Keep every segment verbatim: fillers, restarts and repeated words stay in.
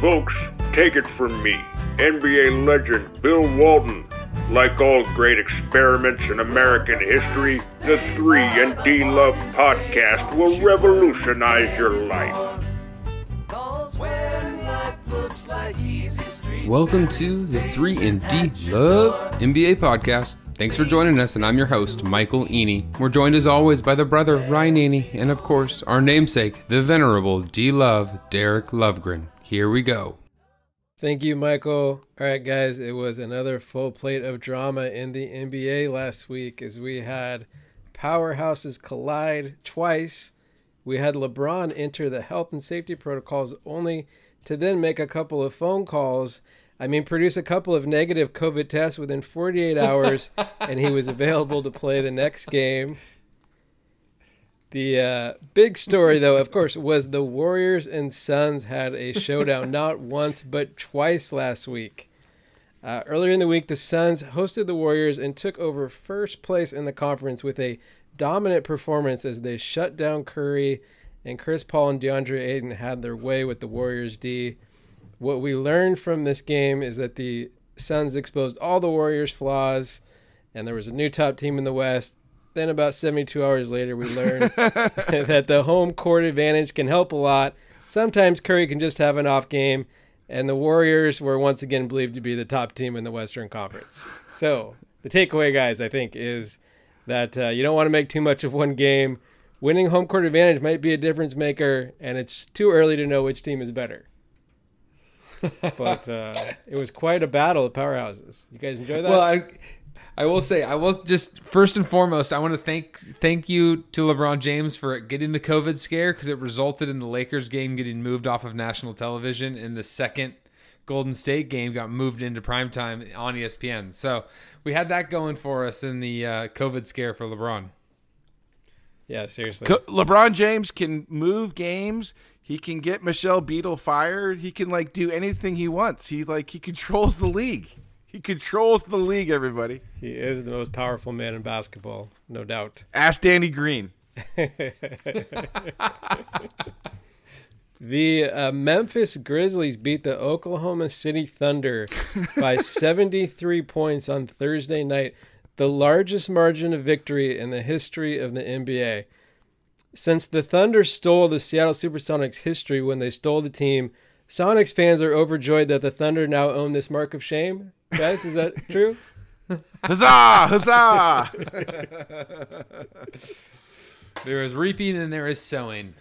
Folks, take it from me, N B A legend Bill Walton. Like all great experiments in American history, the three and D Love podcast will revolutionize your life. Welcome to the three and D Love N B A podcast. Thanks for joining us, and I'm your host, Michael Eaney. We're joined as always by the brother, Ryan Eaney, and of course, our namesake, the venerable D Love, Derek Lovegren. Here we go. Thank you, Michael. All right, guys, it was another full plate of drama in the N B A last week as we had powerhouses collide twice. We had LeBron enter the health and safety protocols only to then make a couple of phone calls. I mean, produce a couple of negative COVID tests within forty-eight hours, and he was available to play the next game. The uh, big story, though, of course, was the Warriors and Suns had a showdown not once but twice last week. Uh, earlier in the week, the Suns hosted the Warriors and took over first place in the conference with a dominant performance as they shut down Curry, and Chris Paul and DeAndre Ayton had their way with the Warriors D. What we learned from this game is that the Suns exposed all the Warriors' flaws, and there was a new top team in the West. Then about seventy-two hours later, we learned that the home court advantage can help a lot. Sometimes Curry can just have an off game, and the Warriors were once again believed to be the top team in the Western Conference. So the takeaway, guys, I think, is that uh, you don't want to make too much of one game. Winning home court advantage might be a difference maker, and it's too early to know which team is better. But uh, it was quite a battle of powerhouses. You guys enjoy that? Well, I... I will say, I will just, first and foremost, I want to thank thank you to LeBron James for getting the COVID scare, because it resulted in the Lakers game getting moved off of national television, and the second Golden State game got moved into primetime on E S P N. So we had that going for us in the uh, COVID scare for LeBron. Yeah, seriously. LeBron James can move games. He can get Michelle Beadle fired. He can, like, do anything he wants. He, like, he controls the league. He controls the league, everybody. He is the most powerful man in basketball, no doubt. Ask Danny Green. The uh, Memphis Grizzlies beat the Oklahoma City Thunder by seventy-three points on Thursday night, the largest margin of victory in the history of the N B A. Since the Thunder stole the Seattle Supersonics' history when they stole the team, Sonics fans are overjoyed that the Thunder now own this mark of shame. Guys, is that true? Huzzah! Huzzah! There is reaping and there is sowing.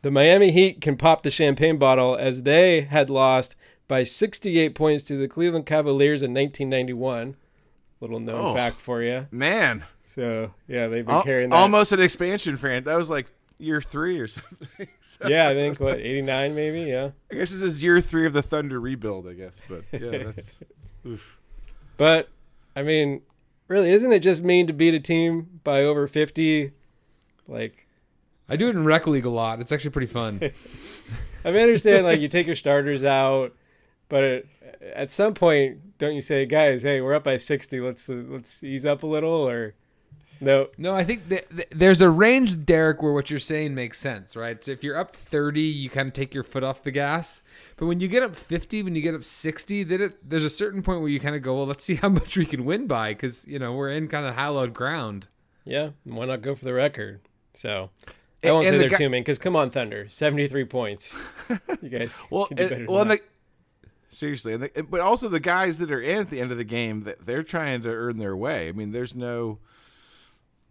The Miami Heat can pop the champagne bottle as they had lost by sixty-eight points to the Cleveland Cavaliers in nineteen ninety-one. Little known oh, fact for you. Man. So, yeah, they've been Al- carrying that. Almost an expansion, Fran. That was like year three or something. So, yeah, I think, what, eighty-nine maybe? Yeah. I guess this is year three of the Thunder rebuild, I guess. But, yeah, that's oof. But, I mean, really, isn't it just mean to beat a team by over fifty? Like, I do it in Rec League a lot. It's actually pretty fun. I mean, I understand, like, you take your starters out, but it, at some point, don't you say, guys, hey, we're up by sixty. Let's, uh, let's ease up a little, or... No, no. I think th- th- there's a range, Derek, where what you're saying makes sense, right? So if you're up thirty, you kind of take your foot off the gas. But when you get up fifty, when you get up sixty, then it, there's a certain point where you kind of go, well, let's see how much we can win by, because, you know, we're in kind of hallowed ground. Yeah, why not go for the record? So I won't and, and say the they're guy- too mean, because come on, Thunder, seventy-three points. You guys well, can do better and, than well, that. The, seriously, and the, but also the guys that are in at the end of the game, that they're trying to earn their way. I mean, there's no...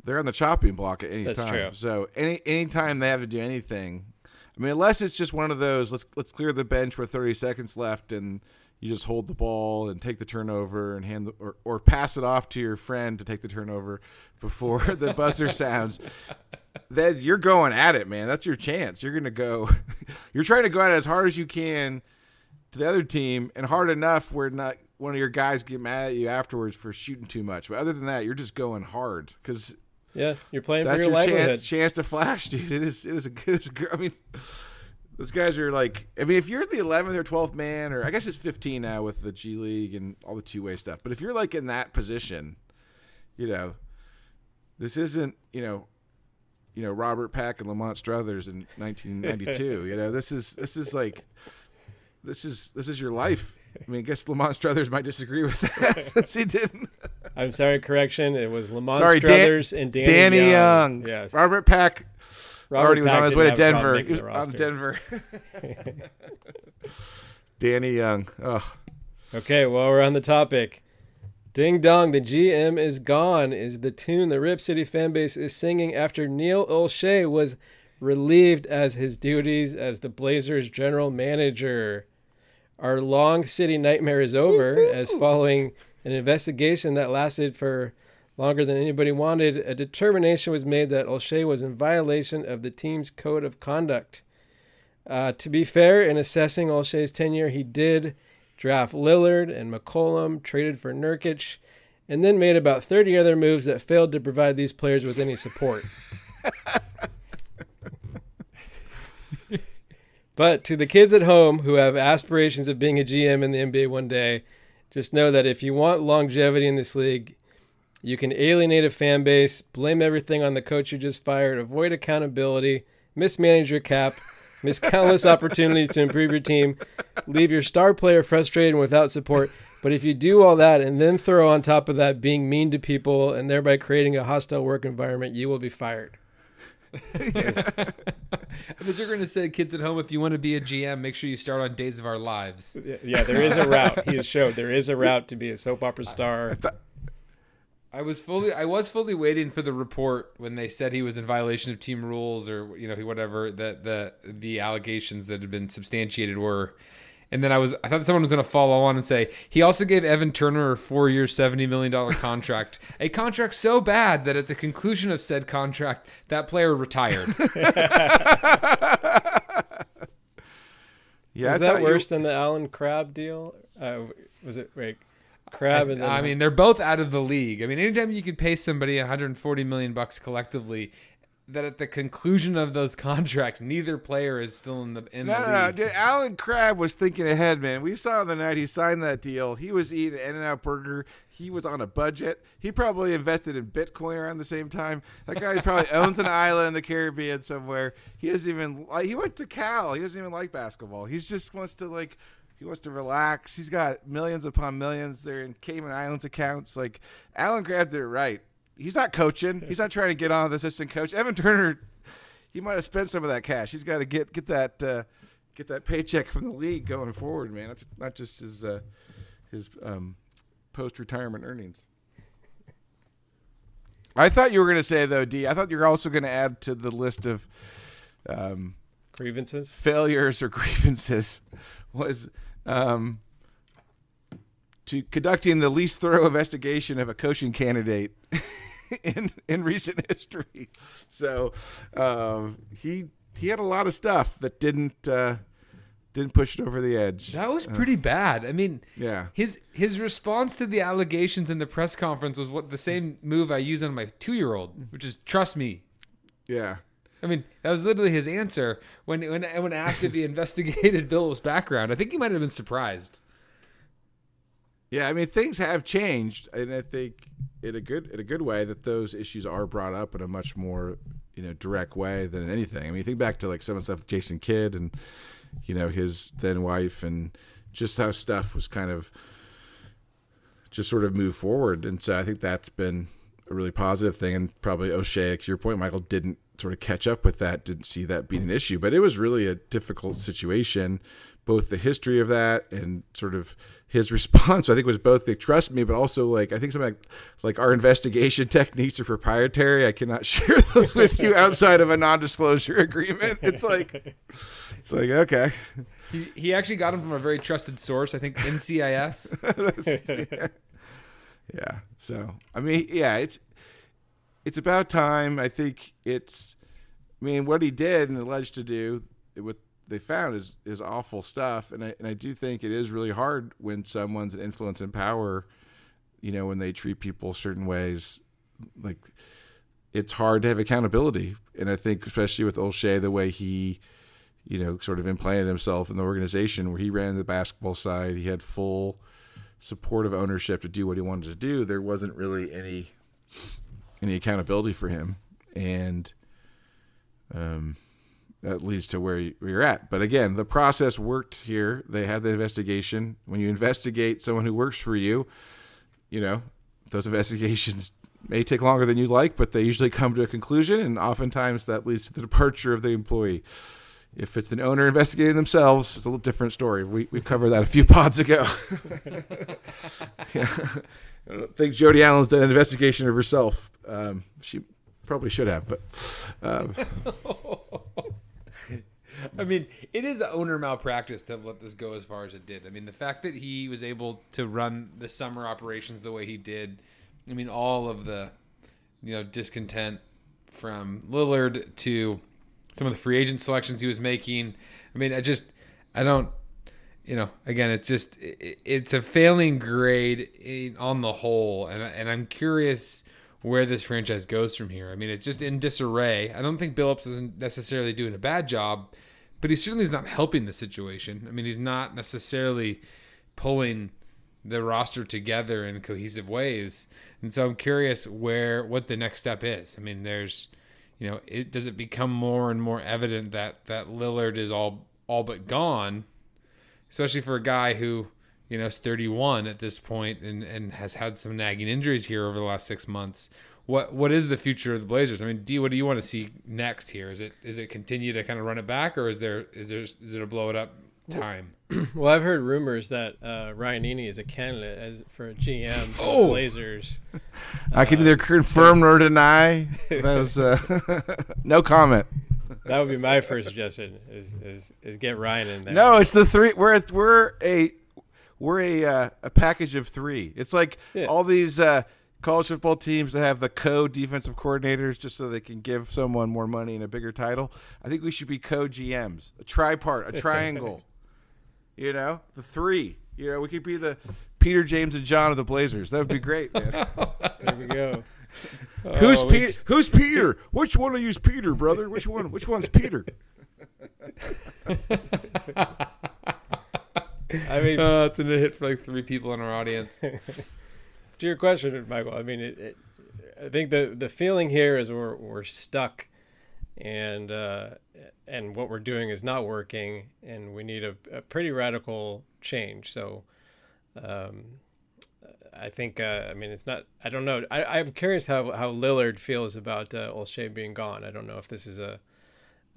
They're on the chopping block at any That's time. True. So any any time they have to do anything, I mean, unless it's just one of those, let's let's clear the bench with thirty seconds left, and you just hold the ball and take the turnover and hand the, or or pass it off to your friend to take the turnover before the buzzer sounds. Then you're going at it, man. That's your chance. You're gonna go. You're trying to go at it as hard as you can to the other team, and hard enough where not one of your guys get mad at you afterwards for shooting too much. But other than that, you're just going hard because. Yeah, you're playing That's for your, your livelihood. That's your chance to flash, dude. It is. It is a good. I mean, those guys are like. I mean, if you're the eleventh or twelfth man, or I guess it's fifteen now with the G League and all the two-way stuff. But if you're like in that position, you know, this isn't you know, you know Robert Pack and Lamont Struthers in nineteen ninety-two. You know, this is this is like this is this is your life. I mean, I guess Lamont Struthers might disagree with that since he didn't. I'm sorry, correction. It was Lamont sorry, Struthers Dan- and Danny, Danny Young. Young. Yes. Robert Pack Robert already Pack was on his way to Denver. He was on Denver. Danny Young. Oh. Okay, well, we're on the topic. Ding dong, the G M is gone is the tune the Rip City fan base is singing after Neil Olshey was relieved as his duties as the Blazers general manager. Our long city nightmare is over, Woo-hoo. as following an investigation that lasted for longer than anybody wanted, a determination was made that Olshey was in violation of the team's code of conduct. Uh, to be fair, in assessing Olshey's tenure, he did draft Lillard and McCollum, traded for Nurkic, and then made about thirty other moves that failed to provide these players with any support. But to the kids at home who have aspirations of being a G M in the N B A one day, just know that if you want longevity in this league, you can alienate a fan base, blame everything on the coach you just fired, avoid accountability, mismanage your cap, miss countless opportunities to improve your team, leave your star player frustrated and without support. But if you do all that and then throw on top of that being mean to people and thereby creating a hostile work environment, you will be fired. Yeah. But you're going to say, kids at home, if you want to be a G M, make sure you start on Days of Our Lives. Yeah, there is a route. He has showed there is a route to be a soap opera star. I was fully, I was fully waiting for the report when they said he was in violation of team rules or you know whatever that the the allegations that had been substantiated were, and then I was I thought someone was going to follow on and say he also gave Evan Turner a four-year, seventy million dollars contract, a contract so bad that at the conclusion of said contract, that player retired. Yeah, was that worse you... than the Allen Crabbe deal? Uh, was it wait? Crab and I mean, they're both out of the league. I mean, anytime you can pay somebody one hundred forty million bucks collectively, that at the conclusion of those contracts, neither player is still in the in no, the no, league. No, no, Allen Crabbe was thinking ahead, man. We saw the night he signed that deal. He was eating an In-N-Out burger. He was on a budget. He probably invested in Bitcoin around the same time. That guy probably owns an island in the Caribbean somewhere. He doesn't even like. He went to Cal. He doesn't even like basketball. He just wants to like. He wants to relax. He's got millions upon millions. They're in Cayman Islands accounts. Like, Allen grabbed it right. He's not coaching. He's not trying to get on with assistant coach. Evan Turner, he might have spent some of that cash. He's got to get get that uh, get that paycheck from the league going forward, man. Not just his uh, his um, post retirement earnings. I thought you were going to say though, D. I thought you were also going to add to the list of um, grievances, failures, or grievances was. Um, to conducting the least thorough investigation of a coaching candidate in in recent history. So um, he he had a lot of stuff that didn't uh, didn't push it over the edge. That was pretty uh, bad. I mean, yeah. His his response to the allegations in the press conference was what the same move I use on my two year old, which is trust me. Yeah. I mean, that was literally his answer when when when asked if he investigated Bill's background. I think he might have been surprised. Yeah, I mean, things have changed, and I think in a good in a good way that those issues are brought up in a much more you know direct way than anything. I mean, think back to like some of the stuff with Jason Kidd and you know his then wife, and just how stuff was kind of just sort of moved forward. And so I think that's been a really positive thing, and probably Olshey, to your point, Michael, didn't sort of catch up with that, didn't see that being an issue, but it was really a difficult situation, both the history of that and sort of his response. I think it was both the trust me, but also like, I think something like, like our investigation techniques are proprietary. I cannot share those with you outside of a non-disclosure agreement. It's like, it's like, okay. He, he actually got him from a very trusted source. I think N C I S. yeah. yeah. So, I mean, yeah, it's, It's about time. I think it's, I mean, what he did and alleged to do, what they found is, is awful stuff. And I, and I do think it is really hard when someone's an influence and power, you know, when they treat people certain ways, like it's hard to have accountability. And I think especially with Olshey, the way he, you know, sort of implanted himself in the organization where he ran the basketball side, he had full support of ownership to do what he wanted to do. There wasn't really any... any accountability for him, and um, that leads to where you're at. But again, the process worked here. They had the investigation. When you investigate someone who works for you, you know, those investigations may take longer than you'd like, but they usually come to a conclusion, and oftentimes that leads to the departure of the employee. If it's an owner investigating themselves, it's a little different story. We we covered that a few pods ago. Yeah. I don't think Jody Allen's done an investigation of herself. Um, she probably should have, but... Um, I mean, it is owner malpractice to let this go as far as it did. I mean, the fact that he was able to run the summer operations the way he did, I mean, all of the, you know, discontent from Lillard to some of the free agent selections he was making. I mean, I just, I don't, you know, again, it's just, it's a failing grade in, on the whole. And and I'm curious where this franchise goes from here. I mean, it's just in disarray. I don't think Billups is necessarily doing a bad job, but he certainly is not helping the situation. I mean, he's not necessarily pulling the roster together in cohesive ways. And so I'm curious where, what the next step is. I mean, there's, you know, it does it become more and more evident that, that Lillard is all, all but gone, especially for a guy who, you know, is thirty-one at this point and, and has had some nagging injuries here over the last six months. What, what is the future of the Blazers? I mean, D, what do you want to see next here? Is it, is it continue to kind of run it back, or is there, is there, is it a blow it up time? Well, I've heard rumors that uh, Ryan Eaney is a candidate as for a G M for oh. the Blazers. I can either uh, confirm so. or deny. That was uh, no comment. That would be my first suggestion: is is, is get Ryan in there. No, it's the three. We're we're a we're a uh, a package of three. It's like yeah. all these uh, college football teams that have the co-defensive coordinators just so they can give someone more money and a bigger title. I think we should be co-G Ms, a tripart, a triangle. You know, the three. You know, we could be the Peter, James, and John of the Blazers. That would be great, man. There we go. Oh, who's Peter? It's... Who's Peter? Which one of you's Peter, brother? Which one? Which one's Peter? I mean, uh, it's a hit for like three people in our audience. To your question, Michael, I mean, it, it, I think the the feeling here is we're we're stuck. And uh, and what we're doing is not working, and we need a, a pretty radical change. So, um, I think uh, I mean it's not. I don't know. I, I'm curious how, how Lillard feels about uh, Olshey being gone. I don't know if this is a,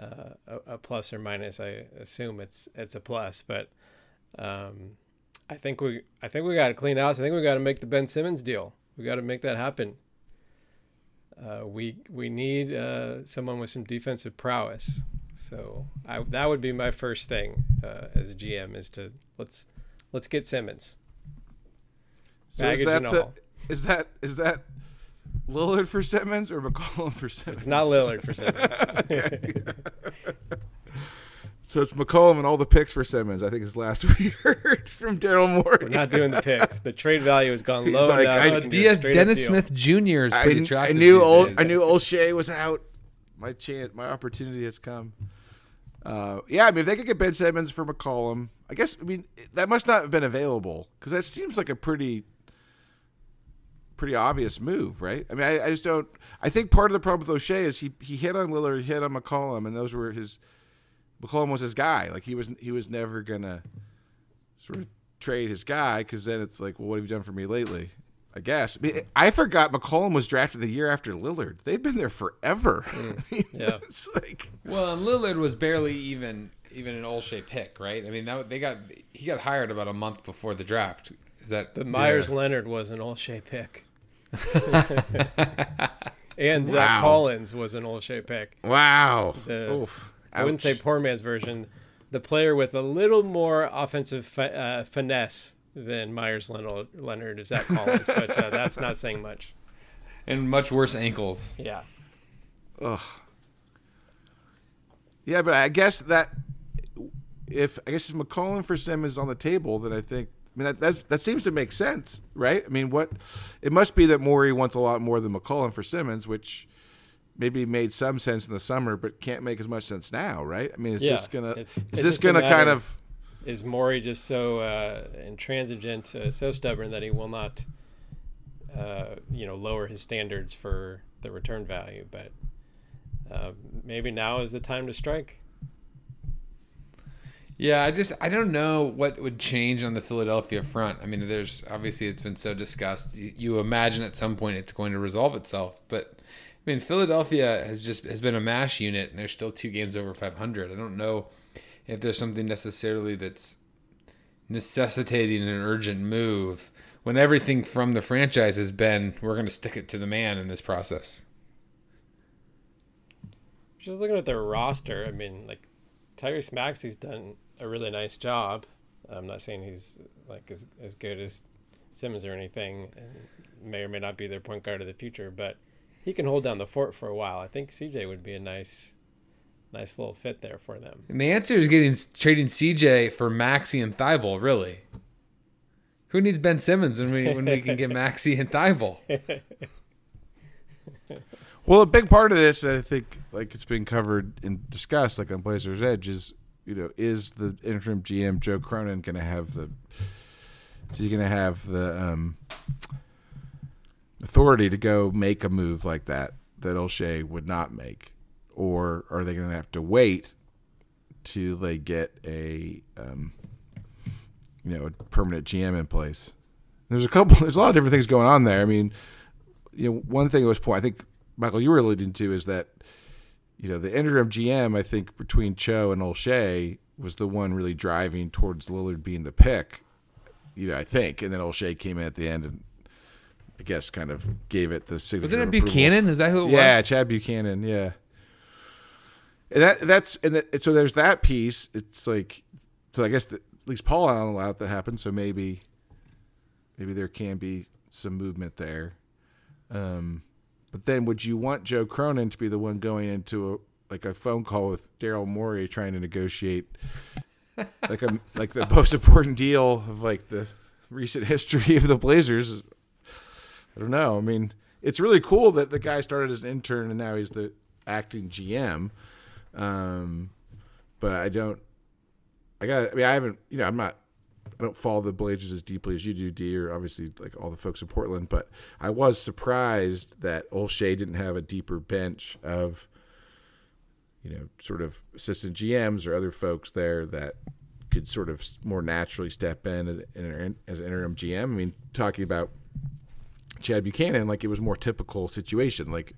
uh, a a plus or minus. I assume it's it's a plus, but um, I think we I think we got to clean house. I think we got to make the Ben Simmons deal. We got to make that happen. Uh, we we need uh, someone with some defensive prowess. So I, that would be my first thing uh, as a G M is to let's let's get Simmons. So is that, the, is that is that Lillard for Simmons or McCollum for Simmons? It's not Lillard for Simmons. So it's McCollum and all the picks for Simmons. I think is last we heard from Daryl Morey. We're not doing the picks. The trade value has gone low. Like, now. I, D S Dennis Smith Junior is pretty attractive. I knew old. I knew Olshey was out. My chance, my opportunity has come. Uh, yeah, I mean, if they could get Ben Simmons for McCollum, I guess. I mean, that must not have been available because that seems like a pretty, pretty obvious move, right? I mean, I, I just don't. I think part of the problem with Olshey is he he hit on Lillard, he hit on McCollum, and those were his. McCollum was his guy. Like he was, he was never gonna sort of trade his guy because then it's like, well, what have you done for me lately? I guess. I mean, I forgot McCollum was drafted the year after Lillard. They've been there forever. Mm, I mean, yeah. It's like, well, and Lillard was barely even even an Olshey pick, right? I mean, that, they got he got hired about a month before the draft. Is that? But Myers yeah. Leonard was an Olshey pick. And wow. Zach Collins was an Olshey pick. Wow. The, Oof. I wouldn't say poor man's version. The player with a little more offensive fi- uh, finesse than Myers Leonard, Leonard is Zach Collins, but uh, that's not saying much. And much worse ankles. Yeah. Ugh. Yeah, but I guess that if I guess if McCollum for Simmons is on the table, then I think I mean that that's, that seems to make sense, right? I mean, what it must be that Morey wants a lot more than McCollum for Simmons, which. Maybe made some sense in the summer, but can't make as much sense now, right? I mean, is yeah, this gonna it's, is it's this gonna kind of is Morey just so uh, intransigent, uh, so stubborn that he will not, uh, you know, lower his standards for the return value? But uh, maybe now is the time to strike. Yeah, I just I don't know what would change on the Philadelphia front. I mean, there's obviously it's been so discussed. You, you imagine at some point it's going to resolve itself, but I mean, Philadelphia has just has been a mash unit, and they're still two games over five hundred. I don't know if there's something necessarily that's necessitating an urgent move when everything from the franchise has been we're going to stick it to the man in this process. Just looking at their roster, I mean, like Tyrese Maxey's done a really nice job. I'm not saying he's like as as good as Simmons or anything, and may or may not be their point guard of the future, but he can hold down the fort for a while. I think C J would be a nice, nice little fit there for them. And the answer is getting trading C J for Maxey and Thibault. Really, who needs Ben Simmons when we when we can get Maxey and Thibault? Well, a big part of this, I think, like it's been covered and discussed, like on Blazers Edge, is you know is the interim G M Joe Cronin going to have the is he going to have the um, authority to go make a move like that that Olshey would not make, or are they going to have to wait till they get a um, you know a permanent G M in place? There's a couple. There's a lot of different things going on there. I mean, you know, one thing that was point I think Michael you were alluding to is that you know the interim G M I think between Cho and Olshey was the one really driving towards Lillard being the pick. You know I think, and then Olshey came in at the end and. I guess kind of gave it the signature. Wasn't it approval. Buchanan? Is that who it yeah, was? Yeah, Chad Buchanan. Yeah, and that that's and that, so there's that piece. It's like so I guess the, at least Paul Allen allowed that happen. So maybe maybe there can be some movement there. Um, but then would you want Joe Cronin to be the one going into a like a phone call with Daryl Morey trying to negotiate like a like the most important deal of like the recent history of the Blazers? I don't know. I mean, it's really cool that the guy started as an intern and now he's the acting G M. Um, but I don't, I got, I mean, I haven't, you know, I'm not, I don't follow the Blazers as deeply as you do, D, or obviously like all the folks in Portland, but I was surprised that Olshey didn't have a deeper bench of, you know, sort of assistant G Ms or other folks there that could sort of more naturally step in as an interim G M. I mean, talking about Chad Buchanan, like it was more typical situation. Like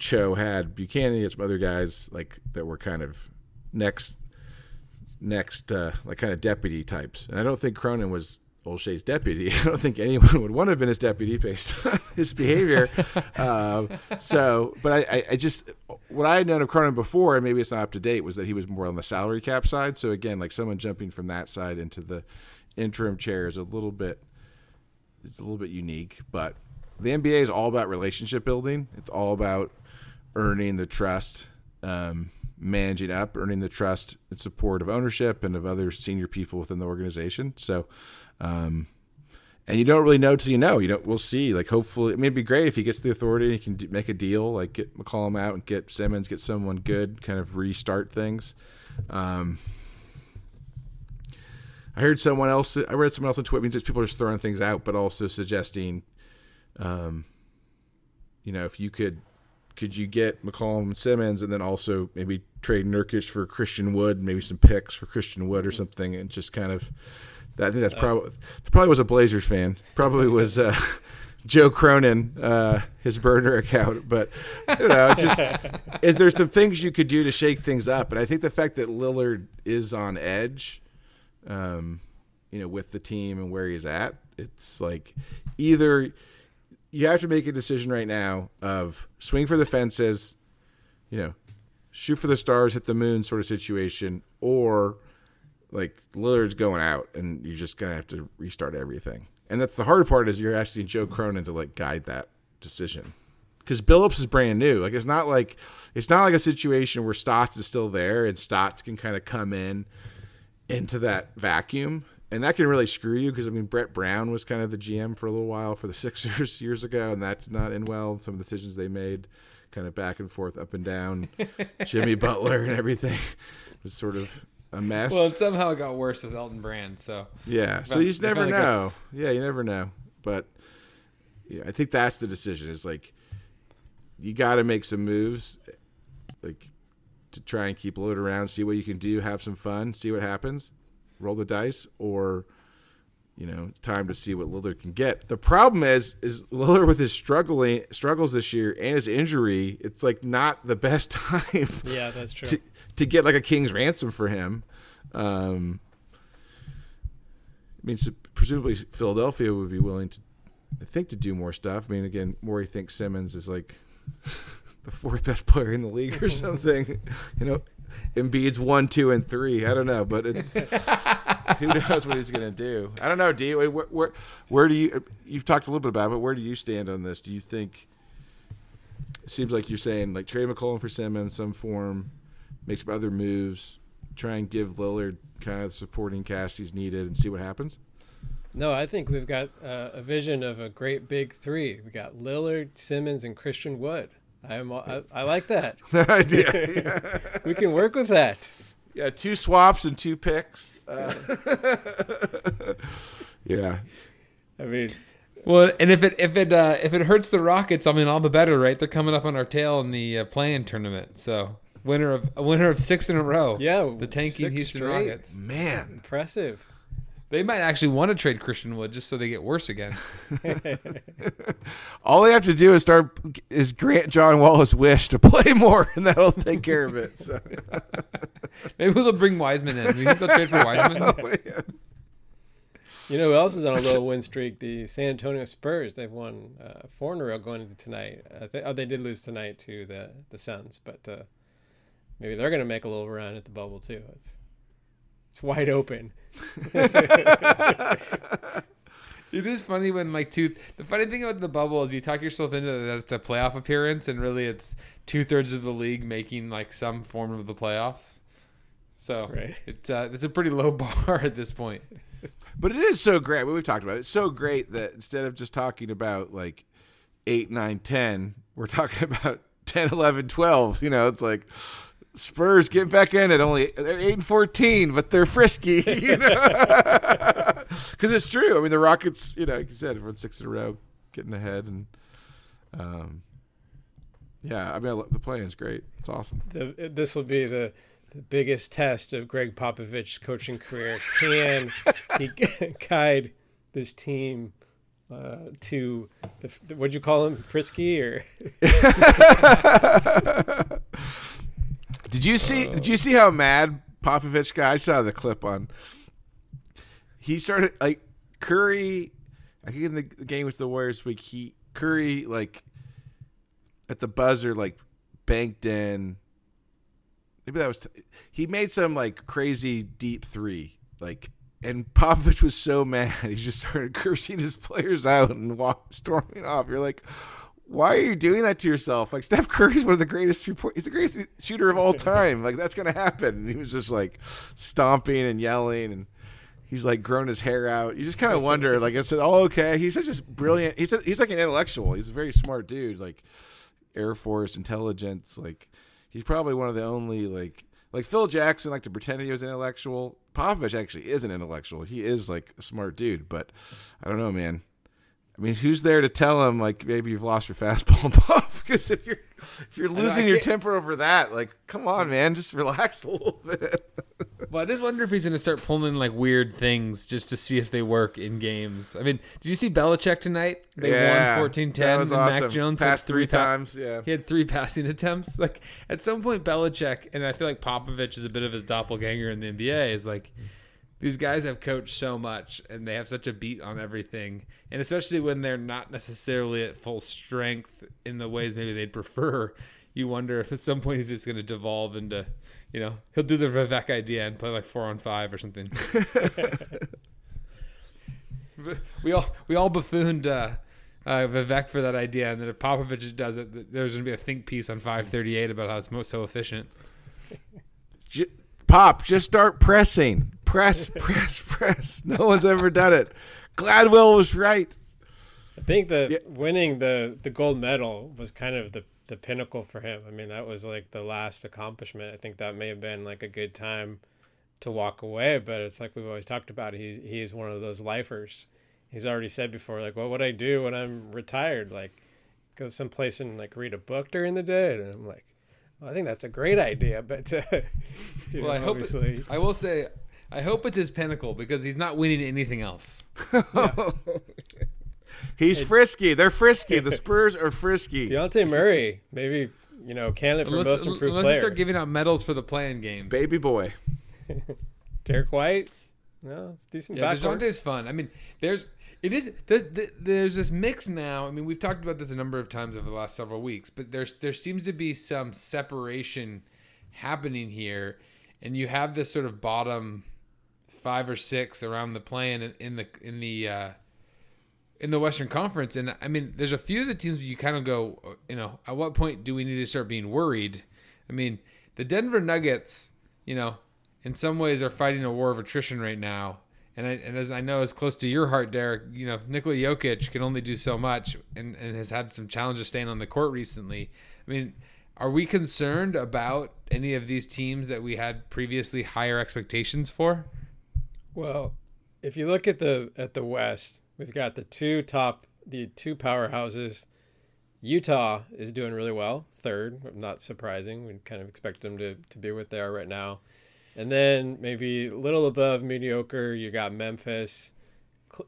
Cho had Buchanan and some other guys like that were kind of next, next uh, like kind of deputy types. And I don't think Cronin was Olshey's deputy. I don't think anyone would want to have been his deputy based on his behavior. um, so, but I, I, I just what I had known of Cronin before, and maybe it's not up to date, was that he was more on the salary cap side. So again, like someone jumping from that side into the interim chair is a little bit, it's a little bit unique, but. The N B A is all about relationship building. It's all about earning the trust, um, managing up, earning the trust and support of ownership and of other senior people within the organization. So, um, and you don't really know till you know. You don't. We'll see. Like hopefully, I mean, it'd be great if he gets the authority and he can d- make a deal, like get McCollum out and get Simmons, get someone good, kind of restart things. Um, I heard someone else. I read someone else on Twitter. It means it's people are just throwing things out, but also suggesting. Um, you know, if you could, could you get McCollum and Simmons and then also maybe trade Nurkic for Christian Wood, maybe some picks for Christian Wood or something, and just kind of, I think that's probably, probably was a Blazers fan, probably was uh, Joe Cronin, uh, his burner account, but I don't know, just, is there some things you could do to shake things up? And I think the fact that Lillard is on edge, um, you know, with the team and where he's at, it's like either – you have to make a decision right now of swing for the fences, you know, shoot for the stars, hit the moon sort of situation, or like Lillard's going out and you're just going to have to restart everything. And that's the hard part is you're asking Joe Cronin to like guide that decision because Billups is brand new. Like it's not like it's not like a situation where Stotts is still there and Stotts can kind of come in into that vacuum. And that can really screw you because, I mean, Brett Brown was kind of the G M for a little while for the Sixers years ago, and that did not end well. Some of the decisions they made kind of back and forth, up and down. Jimmy Butler and everything was sort of a mess. Well, it somehow got worse with Elton Brand. So yeah, about, so you just never know. Good. Yeah, you never know. But yeah, I think that's the decision is, like, you got to make some moves. Like, to try and keep load around, see what you can do, have some fun, see what happens, roll the dice, or, you know, time to see what Lillard can get. The problem is, is Lillard with his struggling struggles this year and his injury, it's like not the best time. Yeah, that's true. To, to get like a king's ransom for him. Um, I mean, so presumably Philadelphia would be willing to, I think, to do more stuff. I mean, again, Morey thinks Simmons is like the fourth best player in the league or something. You know, Embiid's one, two, and three. I don't know, but it's who knows what he's going to do. I don't know, D. Where, where, where do you? You've talked a little bit about it, but where do you stand on this? Do you think? It seems like you're saying like trade McCollum for Simmons, some form, make some other moves, try and give Lillard kind of the supporting cast he's needed, and see what happens. No, I think we've got uh, a vision of a great big three. We got Lillard, Simmons, and Christian Wood. I'm, I, I like that. idea. We can work with that. Yeah, two swaps and two picks. Uh, yeah. I mean, well, and if it if it uh, if it hurts the Rockets, I mean, all the better, right? They're coming up on our tail in the uh, play-in tournament, so winner of a winner of six in a row. Yeah, the tanking Houston straight. Rockets. Man, impressive. They might actually want to trade Christian Wood just so they get worse again. All they have to do is start is grant John Wall his wish to play more, and that'll take care of it. So. Maybe they'll bring Wiseman in. You think they'll trade for Wiseman? Oh, you know who else is on a little win streak? The San Antonio Spurs. They've won uh, four in a row going into tonight. Uh, they, oh, they did lose tonight to the the Suns, but uh, maybe they're going to make a little run at the bubble too. It's, it's wide open. It is funny when like two the funny thing about the bubble is you talk yourself into that it's a playoff appearance, and really it's two-thirds of the league making like some form of the playoffs, so right. it's uh it's a pretty low bar at this point, but it is so great. We've talked about it. It's so great that instead of just talking about like eight, nine, ten, we're talking about ten, eleven, twelve. You know, it's like Spurs get back in at only eight and fourteen, but they're frisky, you know, because it's true. I mean, the Rockets, you know, like you said, everyone's six in a row, getting ahead, and um, yeah, I mean, I love, the play is great. It's awesome. The, this will be the, the biggest test of Greg Popovich's coaching career. Can he guide this team uh, to the, what'd you call him, frisky or? Did you see? Uh, did you see how mad Popovich got? I saw the clip on. He started like Curry. I think in the game with the Warriors this week, he Curry like at the buzzer like banked in. Maybe that was t- he made some like crazy deep three like, and Popovich was so mad he just started cursing his players out and walk, storming off. You're like, why are you doing that to yourself? Like, Steph Curry's one of the greatest three point. He's the greatest shooter of all time. Like, that's going to happen. And he was just like stomping and yelling, and he's like grown his hair out. You just kind of wonder, like I said, oh, okay. He's such a brilliant, he's a, he's like an intellectual. He's a very smart dude, like Air Force intelligence. Like he's probably one of the only, like, like Phil Jackson, like to pretend he was an intellectual. Popovich actually is an intellectual. He is like a smart dude, but I don't know, man. I mean, who's there to tell him, like, maybe you've lost your fastball, Pop? Because if you're if you're losing your temper over that, like, come on, man, just relax a little bit. Well, I just wonder if he's going to start pulling, like, weird things just to see if they work in games. I mean, did you see Belichick tonight? They yeah, won fourteen ten. That was awesome. Mac Jones passed three times. Yeah, he had three passing attempts. Like, at some point, Belichick, and I feel like Popovich is a bit of his doppelganger in the N B A, is like, these guys have coached so much, and they have such a beat on everything, and especially when they're not necessarily at full strength in the ways maybe they'd prefer, you wonder if at some point he's just going to devolve into, you know, he'll do the Vivek idea and play like four on five or something. we all we all buffooned uh, uh, Vivek for that idea, and then if Popovich does it, there's going to be a think piece on five thirty-eight about how it's most so efficient. Pop, just start pressing. Press, press, press. No one's ever done it. Gladwell was right. I think that yeah. winning the, the gold medal was kind of the, the pinnacle for him. I mean, that was like the last accomplishment. I think that may have been like a good time to walk away, but it's like we've always talked about. He, he is one of those lifers. He's already said before, like, what would I do when I'm retired? Like, go someplace and like read a book during the day. And I'm like, Well, I think that's a great idea, but uh, you well, know, I hope it, I will say I hope it's his pinnacle because he's not winning anything else. Yeah. He's it, frisky. They're frisky. The Spurs are frisky. Dejounte Murray, maybe you know, candidate for unless, most improved unless player. Unless they start giving out medals for the play-in game. Baby boy. Derek White. No, it's decent. Yeah, DeJounte's fun. I mean, there's it is the, the, there's this mix now. I mean, we've talked about this a number of times over the last several weeks, but there's there seems to be some separation happening here, and you have this sort of bottom five or six around the play-in in, in the in the uh, in the Western Conference, and I mean, there's a few of the teams where you kind of go, you know, at what point do we need to start being worried? I mean, the Denver Nuggets, you know, in some ways are fighting a war of attrition right now. And, I, and as I know, as close to your heart, Derek, you know, Nikola Jokic can only do so much and, and has had some challenges staying on the court recently. I mean, are we concerned about any of these teams that we had previously higher expectations for? Well, if you look at the at the West, we've got the two top, the two powerhouses. Utah is doing really well, third, not surprising. We kind of expect them to, to be what they are right now. And then maybe a little above mediocre, you got Memphis,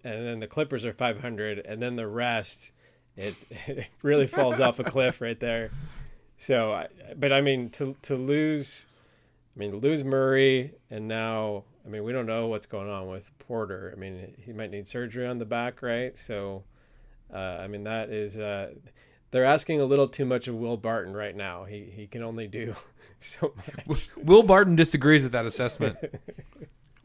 and then the Clippers are five hundred, and then the rest, it, it really falls off a cliff right there. So, but I mean, to to lose, I mean, lose Murray, and now, I mean, we don't know what's going on with Porter. I mean, he might need surgery on the back, right? So, uh, I mean, that is, uh, they're asking a little too much of Will Barton right now. He he can only do so much. Will Barton disagrees with that assessment.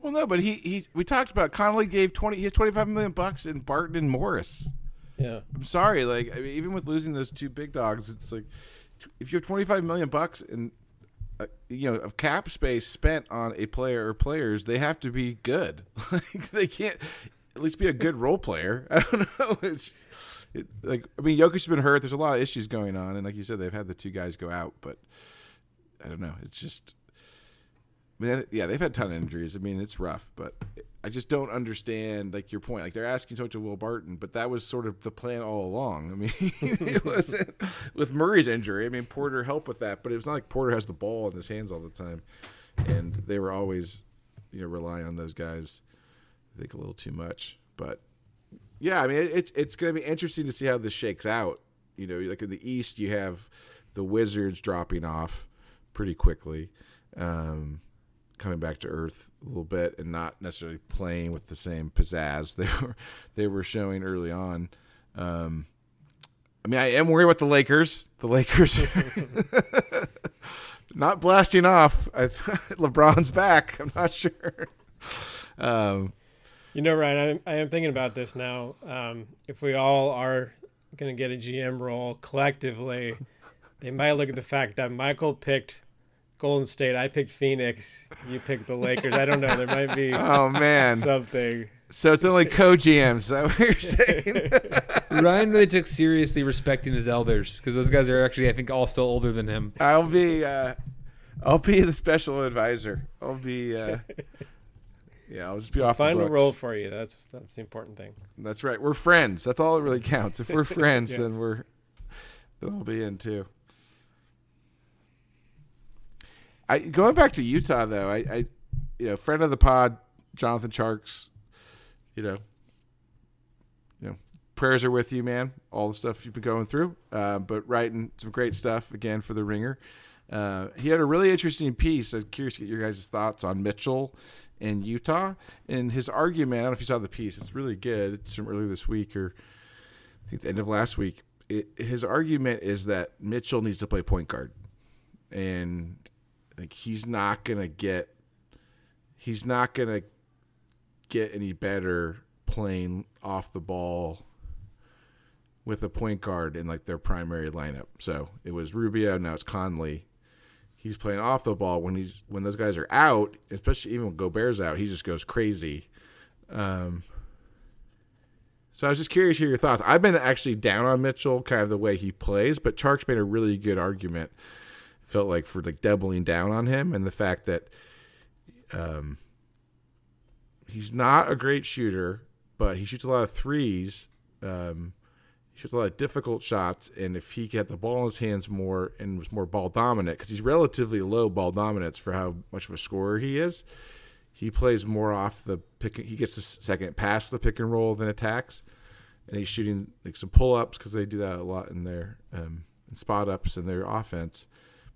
Well, no, but he, he we talked about Conley gave twenty he has twenty five million bucks in Barton and Morris. Yeah, I'm sorry, like I mean, even with losing those two big dogs, it's like if you have twenty five million bucks in uh, you know of cap space spent on a player or players, they have to be good. Like they can't at least be a good role player. I don't know. It's it, like I mean, Jokic's been hurt. There's a lot of issues going on, and like you said, they've had the two guys go out, but. I don't know. It's just, I mean, yeah, they've had a ton of injuries. I mean, it's rough, but I just don't understand like your point. Like they're asking so much of Will Barton, but that was sort of the plan all along. I mean, it wasn't with Murray's injury. I mean, Porter helped with that, but it was not like Porter has the ball in his hands all the time, and they were always, you know, relying on those guys. I think a little too much, but yeah, I mean, it, it's it's going to be interesting to see how this shakes out. You know, like in the East, you have the Wizards dropping off pretty quickly, um, coming back to earth a little bit and not necessarily playing with the same pizzazz they were they were showing early on. Um, I mean, I am worried about the Lakers. The Lakers are not blasting off. I, LeBron's back. I'm not sure. Um, you know, Ryan, I, I am thinking about this now. Um, if we all are going to get a G M role collectively, they might look at the fact that Michael picked Golden State, I picked Phoenix, you picked the Lakers. I don't know. There might be oh, man. something. So it's only co-G Ms. Is that what you're saying? Ryan really took seriously respecting his elders because those guys are actually, I think, all still older than him. I'll be, uh, I'll be the special advisor. I'll be, uh, yeah, I'll just be we'll off the books. Find a role for you. That's that's the important thing. That's right. We're friends. That's all that really counts. If we're friends, yes. then we're then I'll be in too. I, going back to Utah though, I, I, you know, friend of the pod, Jonathan Tjarks, you know, you know, prayers are with you, man. All the stuff you've been going through, uh, but writing some great stuff again for the Ringer. Uh, he had a really interesting piece. I'm curious to get your guys' thoughts on Mitchell in Utah and his argument. I don't know if you saw the piece. It's really good. It's from earlier this week or I think the end of last week. It, his argument is that Mitchell needs to play point guard and. Like he's not gonna get, he's not gonna get any better playing off the ball with a point guard in like their primary lineup. So it was Rubio, now it's Conley. He's playing off the ball when he's when those guys are out, especially even when Gobert's out, he just goes crazy. Um, so I was just curious to hear your thoughts. I've been actually down on Mitchell, kind of the way he plays, but Tjarks made a really good argument. Felt like for like doubling down on him and the fact that um, he's not a great shooter, but he shoots a lot of threes. Um, shoots a lot of difficult shots, and if he had the ball in his hands more and was more ball dominant, because he's relatively low ball dominance for how much of a scorer he is, he plays more off the pick. He gets the second pass for the pick and roll than attacks, and he's shooting like some pull ups because they do that a lot in their um, in spot ups in their offense.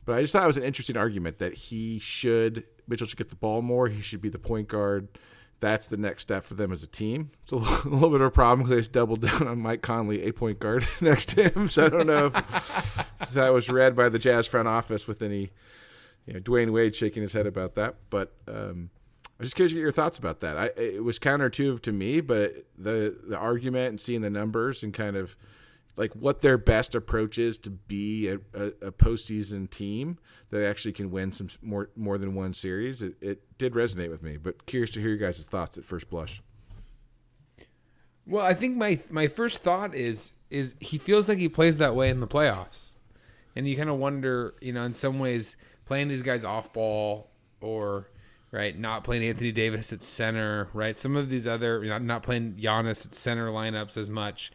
But I just thought it was an interesting argument that he should Mitchell should get the ball more. He should be the point guard. That's the next step for them as a team. It's a little, a little bit of a problem because they just doubled down on Mike Conley, a point guard, next to him. So I don't know if, if that was read by the Jazz front office with any, you know, Dwayne Wade shaking his head about that. But um, I was just curious to get your thoughts about that. I, it was counterintuitive to me, but the the argument and seeing the numbers and kind of like what their best approach is to be a, a, a postseason team that actually can win some more more than one series, it, it did resonate with me. But curious to hear your guys' thoughts at first blush. Well, I think my my first thought is is he feels like he plays that way in the playoffs, and you kind of wonder, you know, in some ways playing these guys off ball or right not playing Anthony Davis at center, right? Some of these other you know, not playing Giannis at center lineups as much.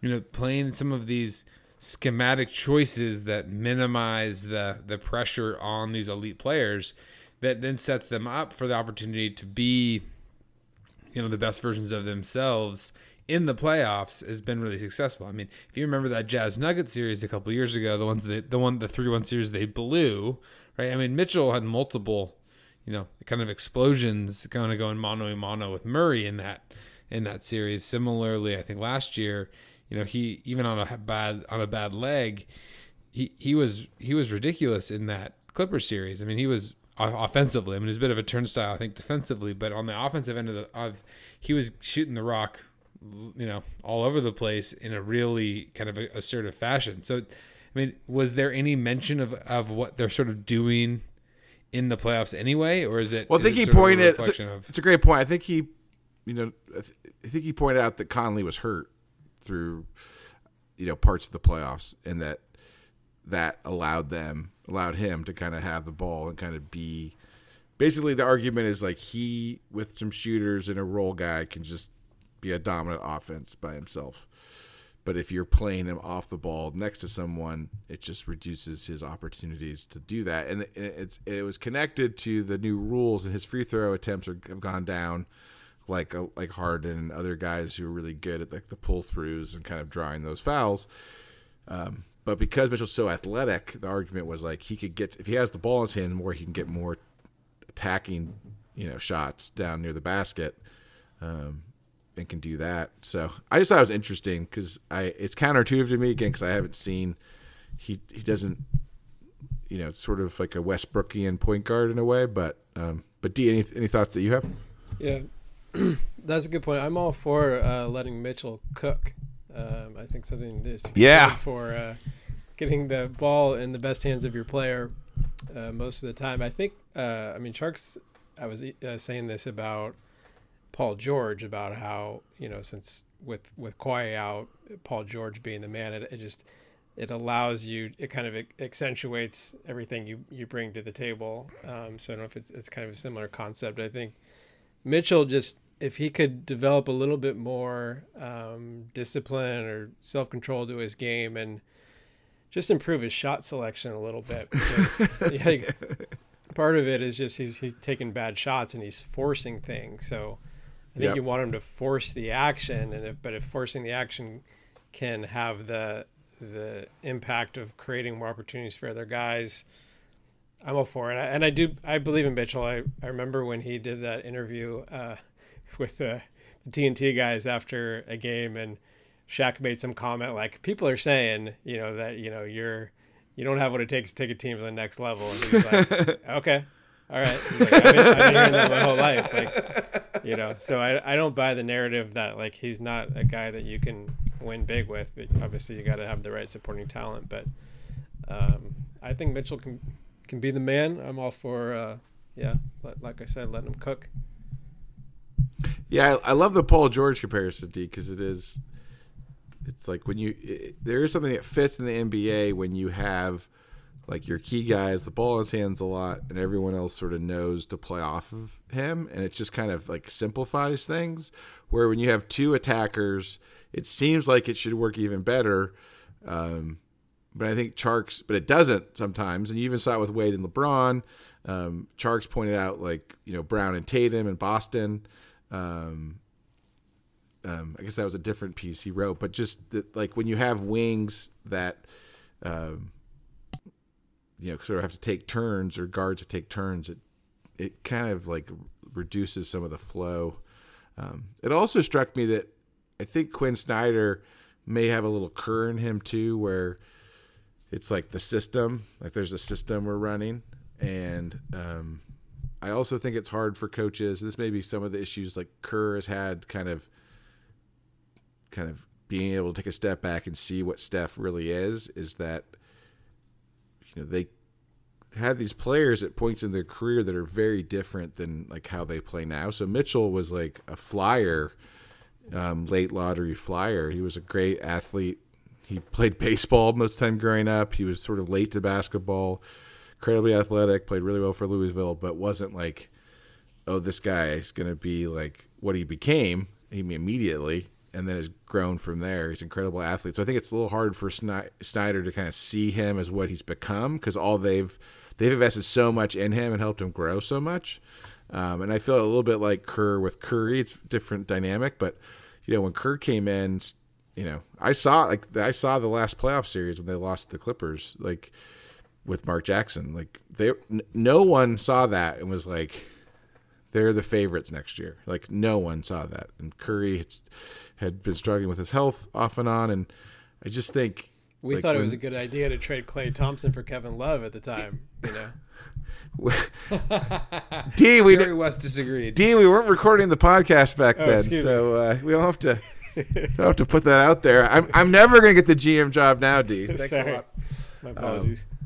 You know, playing some of these schematic choices that minimize the the pressure on these elite players that then sets them up for the opportunity to be, you know, the best versions of themselves in the playoffs has been really successful. I mean, if you remember that Jazz Nuggets series a couple of years ago, the ones that the one the three one series they blew, right? I mean, Mitchell had multiple, you know, kind of explosions kind of going mano a mano with Murray in that in that series. Similarly, I think last year, you know, he even on a bad on a bad leg, he, he was he was ridiculous in that Clippers series. I mean, he was offensively. I mean, he was a bit of a turnstile, I think, defensively. But on the offensive end of the, of, he was shooting the rock, you know, all over the place in a really kind of assertive fashion. So, I mean, was there any mention of, of what they're sort of doing in the playoffs anyway, or is it? Well, I think he pointed. It's a, of, it's a great point. I think he, you know, I, th- I think he pointed out that Conley was hurt through, you know, parts of the playoffs, and that that allowed them allowed him to kind of have the ball and kind of be basically the argument is like he with some shooters and a role guy can just be a dominant offense by himself, but if you're playing him off the ball next to someone, it just reduces his opportunities to do that. And it's it was connected to the new rules, and his free throw attempts are, have gone down, like like Harden and other guys who are really good at like the pull-throughs and kind of drawing those fouls. Um, but because Mitchell's so athletic, the argument was like he could get – if he has the ball in his hand more, he can get more attacking, you know, shots down near the basket um, and can do that. So I just thought it was interesting because I it's counterintuitive to me, again, because I haven't seen he, – he doesn't, you know, sort of like a Westbrookian point guard in a way. But, um, but D, any, any thoughts that you have? Yeah. That's a good point. I'm all for uh, letting Mitchell cook. Um, I think something is yeah for uh, getting the ball in the best hands of your player uh, most of the time. I think. Uh, I mean, Tjarks. I was uh, saying this about Paul George about how you know since with with Kawhi out, Paul George being the man, it, it just it allows you. It kind of accentuates everything you, you bring to the table. Um, so I don't know if it's it's kind of a similar concept. I think Mitchell just. If he could develop a little bit more um, discipline or self-control to his game and just improve his shot selection a little bit. Because, yeah, part of it is just he's he's taking bad shots and he's forcing things. So I think yep. you want him to force the action, and if, but if forcing the action can have the the impact of creating more opportunities for other guys, I'm all for it. And I, and I do I believe in Mitchell. I, I remember when he did that interview uh, – with the T N T guys after a game, and Shaq made some comment like, people are saying, you know, that, you know, you're, you don't have what it takes to take a team to the next level. And he's like, okay, all right. He's like, I've, been, I've been hearing that my whole life. Like, you know, so I, I don't buy the narrative that like, he's not a guy that you can win big with, but obviously you got to have the right supporting talent. But um, I think Mitchell can, can be the man. I'm all for, uh, yeah, like I said, letting him cook. Yeah, I, I love the Paul George comparison, D, because it is – it's like when you – there is something that fits in the N B A when you have, like, your key guys, the ball in his hands a lot, and everyone else sort of knows to play off of him, and it just kind of, like, simplifies things, where when you have two attackers – It seems like it should work even better, um, but I think Tjarks, but it doesn't sometimes. And you even saw it with Wade and LeBron. Um, Tjarks pointed out, like, you know, Brown and Tatum and Boston. Um, um, I guess that was a different piece he wrote, but just that, like, when you have wings that, um, you know, sort of have to take turns or guards that take turns, it it kind of like reduces some of the flow. Um, it also struck me that I think Quinn Snyder may have a little cur in him too, where it's like the system, like there's a system we're running. And um, I also think it's hard for coaches. This may be some of the issues like Kerr has had, kind of, kind of being able to take a step back and see what Steph really is, is that, you know, they had these players at points in their career that are very different than like how they play now. So Mitchell was like a flyer, um, late lottery flyer. He was a great athlete. He played baseball most of the time growing up. He was sort of late to basketball, incredibly athletic, played really well for Louisville, but wasn't like, oh, this guy is going to be like what he became immediately, and then has grown from there. He's an incredible athlete. So I think it's a little hard for Snyder to kind of see him as what he's become, because all they've they've invested so much in him and helped him grow so much. Um, and I feel a little bit like Kerr with Curry. It's a different dynamic, but you know, when Kerr came in, you know, I saw like I saw the last playoff series when they lost to the Clippers, like with Mark Jackson. Like they, n- no one saw that and was like, they're the favorites next year. Like no one saw that. And Curry had, had been struggling with his health off and on. And I just think we like, thought it when, was a good idea to trade Klay Thompson for Kevin Love at the time. You know, D, we Jerry West disagreed. D, we weren't recording the podcast back oh, then, so uh, we don't have to. don't have to put that out there. I'm I'm never gonna get the G M job now, D. Thanks Sorry. a lot. My apologies. Um,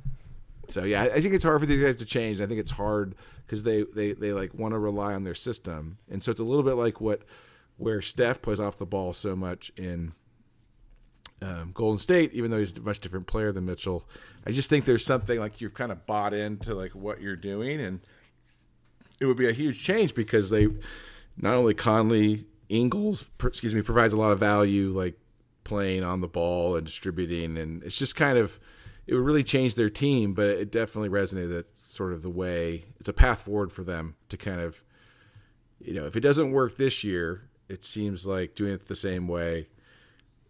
So, yeah, I think it's hard for these guys to change. I think it's hard because they, they, they, like, want to rely on their system. And so it's a little bit like what where Steph plays off the ball so much in um, Golden State, even though he's a much different player than Mitchell. I just think there's something, like, you've kind of bought into, like, what you're doing. And it would be a huge change because they not only Conley, Ingles, per, excuse me, provides a lot of value, like, playing on the ball and distributing. And it's just kind of – it would really change their team, but it definitely resonated. That's sort of the way it's a path forward for them to kind of, you know, if it doesn't work this year, it seems like doing it the same way.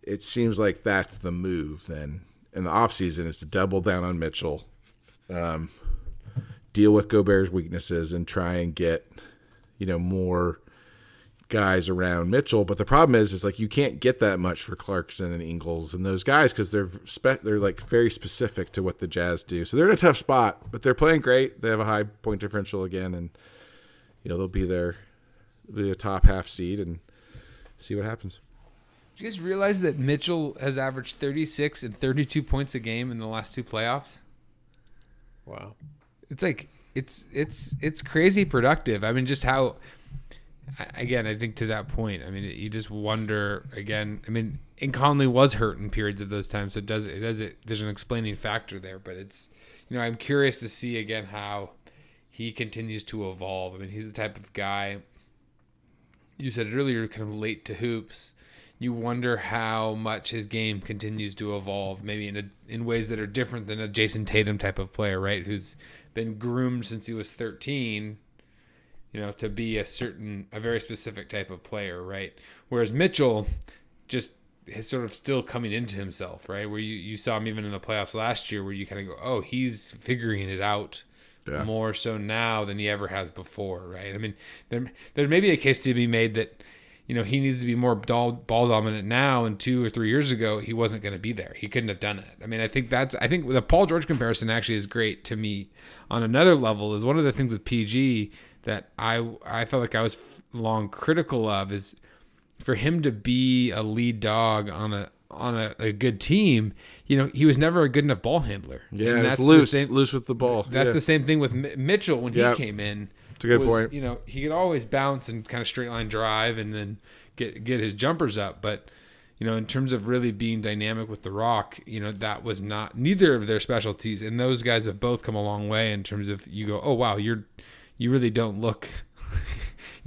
It seems like that's the move then in the off season is to double down on Mitchell, um, deal with Gobert's weaknesses and try and get, you know, more guys around Mitchell. But the problem is, is like you can't get that much for Clarkson and Ingles and those guys because they're spe- they're like very specific to what the Jazz do. So they're in a tough spot, but they're playing great. They have a high point differential again, and you know they'll be there, they'll be a top half seed, and see what happens. Did you guys realize that Mitchell has averaged thirty-six and thirty-two points a game in the last two playoffs? Wow, it's like it's it's it's crazy productive. I mean, just how. Again, I think to that point, I mean, you just wonder again. I mean, and Conley was hurt in periods of those times, so it does it does it. There's an explaining factor there, but it's you know I'm curious to see again how he continues to evolve. I mean, he's the type of guy. You said it earlier, kind of late to hoops. You wonder how much his game continues to evolve, maybe in a, in ways that are different than a Jason Tatum type of player, right? Who's been groomed since he was thirteen. You know, to be a certain, a very specific type of player, right? Whereas Mitchell just is sort of still coming into himself, right? Where you, you saw him even in the playoffs last year where you kind of go, oh, he's figuring it out yeah. more so now than he ever has before, right? I mean, there, there may be a case to be made that, you know, he needs to be more ball, ball dominant now, and two or three years ago, he wasn't going to be there. He couldn't have done it. I mean, I think that's, I think the Paul George comparison actually is great to me on another level is one of the things with P G that I I felt like I was long critical of is for him to be a lead dog on a on a, a good team. You know, he was never a good enough ball handler. Yeah, and that's loose, same, loose with the ball. That's yeah. the same thing with Mitchell when yep. he came in. It's a good was, point. You know, he could always bounce and kind of straight line drive and then get get his jumpers up. But you know, in terms of really being dynamic with the rock, you know, that was not neither of their specialties. And those guys have both come a long way in terms of you go, oh wow, you're. You really don't look,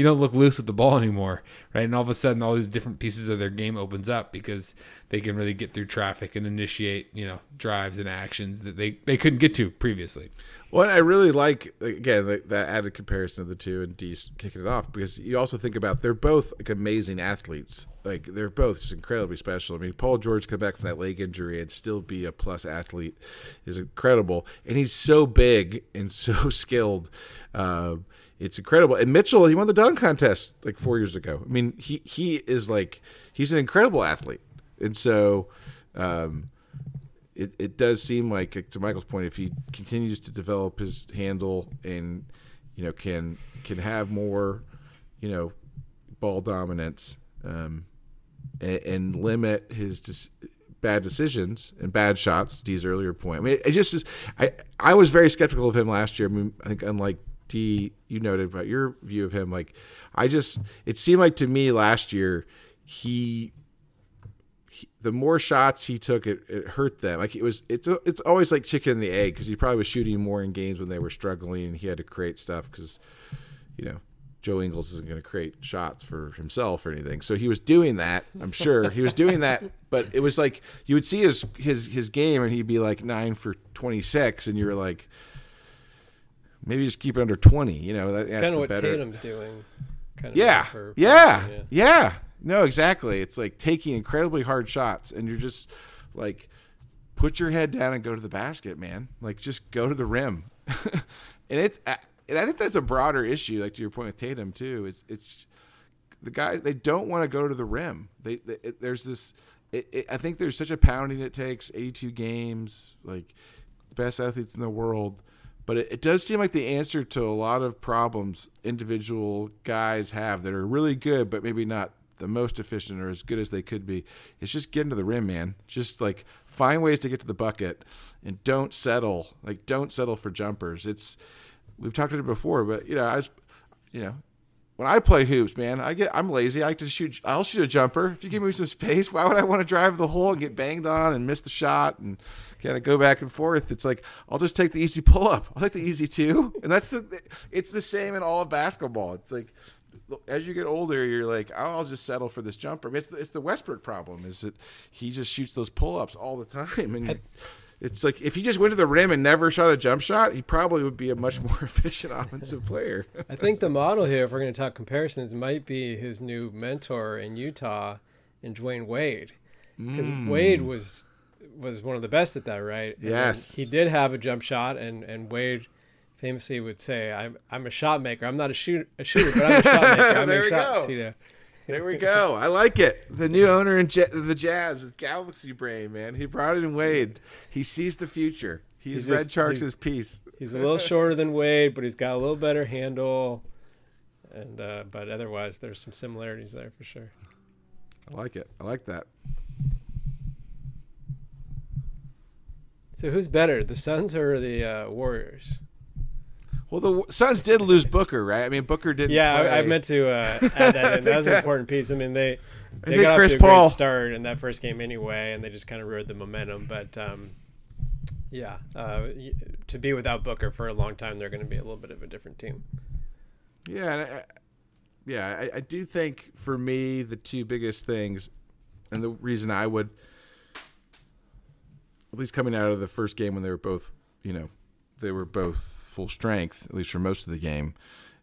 you don't look loose with the ball anymore, right? And all of a sudden, all these different pieces of their game opens up because they can really get through traffic and initiate, you know, drives and actions that they, they couldn't get to previously. Well, I really like, again, that added comparison of the two and D's kicking it off, because you also think about they're both like amazing athletes. Like, they're both just incredibly special. I mean, Paul George come back from that leg injury and still be a plus athlete is incredible. And he's so big and so skilled. Uh, it's incredible. And Mitchell, he won the dunk contest like four years ago. I mean, he, he is like, he's an incredible athlete. And so um, it, it does seem like, to Michael's point, if he continues to develop his handle and, you know, can, can have more, you know, ball dominance, um, and, and limit his dis- bad decisions and bad shots, to D's earlier point. I mean, it, it just is. I, I was very skeptical of him last year. I mean, I think unlike D, you noted about your view of him. Like, I just, it seemed like to me last year, he, he the more shots he took, it, it hurt them. Like, it was, it's, it's always like chicken and the egg, because he probably was shooting more in games when they were struggling and he had to create stuff because, you know, Joe Ingles isn't going to create shots for himself or anything. So he was doing that. I'm sure he was doing that, but it was like, you would see his, his, his game and he'd be like nine for twenty-six. And you're like, maybe just keep it under twenty, you know, that's kind of what better. Tatum's doing. Kind of yeah. Like yeah. Person, yeah. Yeah. No, exactly. It's like taking incredibly hard shots and you're just like, put your head down and go to the basket, man. Like, just go to the rim. and it's, And I think that's a broader issue, like to your point with Tatum too. It's it's the guys, they don't want to go to the rim. They, they it, there's this. It, it, I think there's such a pounding it takes. eighty-two games, like the best athletes in the world, but it, it does seem like the answer to a lot of problems individual guys have that are really good, but maybe not the most efficient or as good as they could be. It's just getting to the rim, man. Just like find ways to get to the bucket, and don't settle. Like don't settle for jumpers. It's We've talked about it before, but you know, I was, you know, when I play hoops, man, I get I'm lazy. I like to shoot. I'll shoot a jumper if you give me some space. Why would I want to drive the hole and get banged on and miss the shot and kind of go back and forth? It's like I'll just take the easy pull up. I'll take the easy two, and that's the. It's the same in all of basketball. It's like as you get older, you're like, I'll just settle for this jumper. I mean, it's the, it's the Westbrook problem. Is that he just shoots those pull ups all the time and. It's like if he just went to the rim and never shot a jump shot, he probably would be a much more efficient offensive player. I think the model here, if we're going to talk comparisons, might be his new mentor in Utah and Dwayne Wade. Because mm. Wade was was one of the best at that, right? And yes. He did have a jump shot, and, and Wade famously would say, I'm I'm a shot maker. I'm not a, shoot, a shooter, but I'm a shot maker. I make shots, you know. There we go. I like it. The new owner in J- the Jazz is Galaxy Brain, man. He brought in Wade. He sees the future. He's, he's Red Charks' piece. He's a little shorter than Wade, but he's got a little better handle. And uh, but otherwise, there's some similarities there for sure. I like it. I like that. So who's better, the Suns or the uh, Warriors? Well, the Suns did lose Booker, right? I mean, Booker didn't Yeah, play. I, I meant to uh, add that in. That was an important piece. I mean, they, they got Chris off to a Paul. great start in that first game anyway, and they just kind of ruined the momentum. But, um, yeah, uh, to be without Booker for a long time, they're going to be a little bit of a different team. Yeah, and I, yeah, I, I do think, for me, the two biggest things, and the reason I would, at least coming out of the first game when they were both, you know, they were both, full strength, at least for most of the game,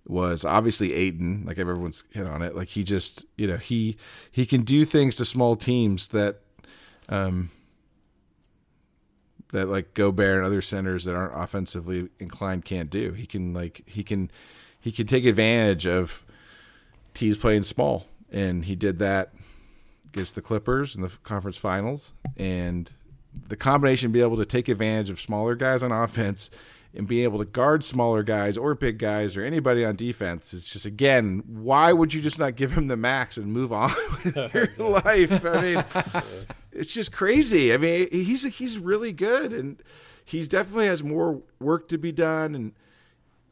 was obviously Ayton. Like everyone's hit on it. Like he just, you know, he he can do things to small teams that, um, that like Gobert and other centers that aren't offensively inclined can't do. He can like he can he can take advantage of T's playing small, and he did that against the Clippers in the conference finals. And the combination, be able to take advantage of smaller guys on offense and being able to guard smaller guys or big guys or anybody on defense, it's just, again, why would you just not give him the max and move on with your life? I mean, it's just crazy. I mean, he's he's really good, and he's definitely has more work to be done, and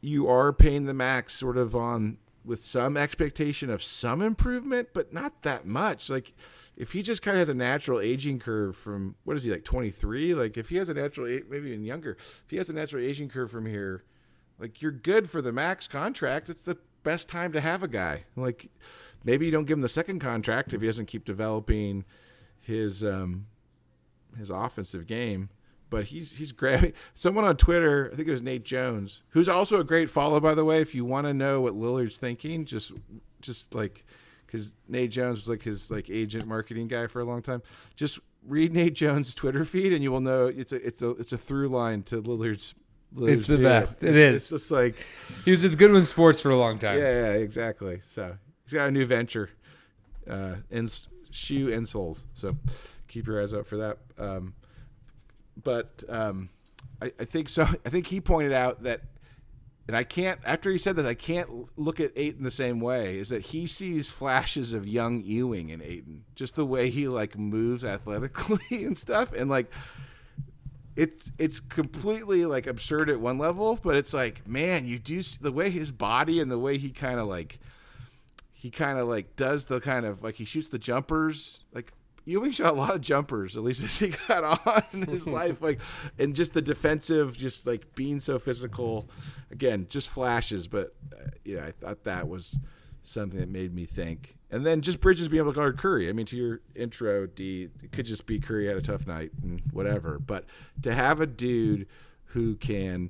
you are paying the max sort of on with some expectation of some improvement, but not that much. Like, if he just kind of has a natural aging curve from, what is he, like twenty-three? Like, if he has a natural, maybe even younger, if he has a natural aging curve from here, like, you're good for the max contract. It's the best time to have a guy. Like, maybe you don't give him the second contract if he doesn't keep developing his um, his offensive game. But he's he's grabbing someone on Twitter. I think it was Nate Jones, who's also a great follow, by the way. If you want to know what Lillard's thinking, just just like, because Nate Jones was like his like agent marketing guy for a long time. Just read Nate Jones' Twitter feed, and you will know it's a it's a it's a through line to Lillard's. Lillard's it's the video. Best. It it's, is. It's just like he was at Goodwin Sports for a long time. Yeah, yeah, exactly. So he's got a new venture, uh, in shoe insoles. So keep your eyes out for that. Um, But um, I, I think so. I think he pointed out that, and I can't. After he said that, I can't look at Ayton the same way. Is that he sees flashes of young Ewing in Ayton, just the way he like moves athletically and stuff, and like it's it's completely like absurd at one level, but it's like, man, you do see the way his body and the way he kind of like he kind of like does the kind of like he shoots the jumpers like. Ewing shot a lot of jumpers, at least as he got on in his life, like, and just the defensive, just like being so physical, again, just flashes. But uh, yeah, I thought that was something that made me think. And then just Bridges being able to guard Curry. I mean, to your intro, D, it could just be Curry had a tough night and whatever. But to have a dude who can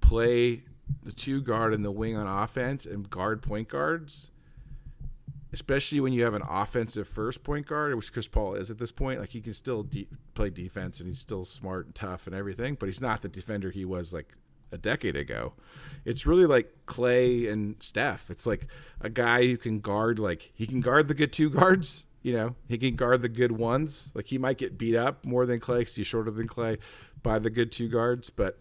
play the two guard and the wing on offense and guard point guards. Especially when you have an offensive first point guard, which Chris Paul is at this point. Like, he can still de- play defense, and he's still smart and tough and everything, but he's not the defender he was like a decade ago. It's really like Klay and Steph. It's like a guy who can guard, like he can guard the good two guards, you know, he can guard the good ones. Like, he might get beat up more than Klay because he's shorter than Klay by the good two guards, but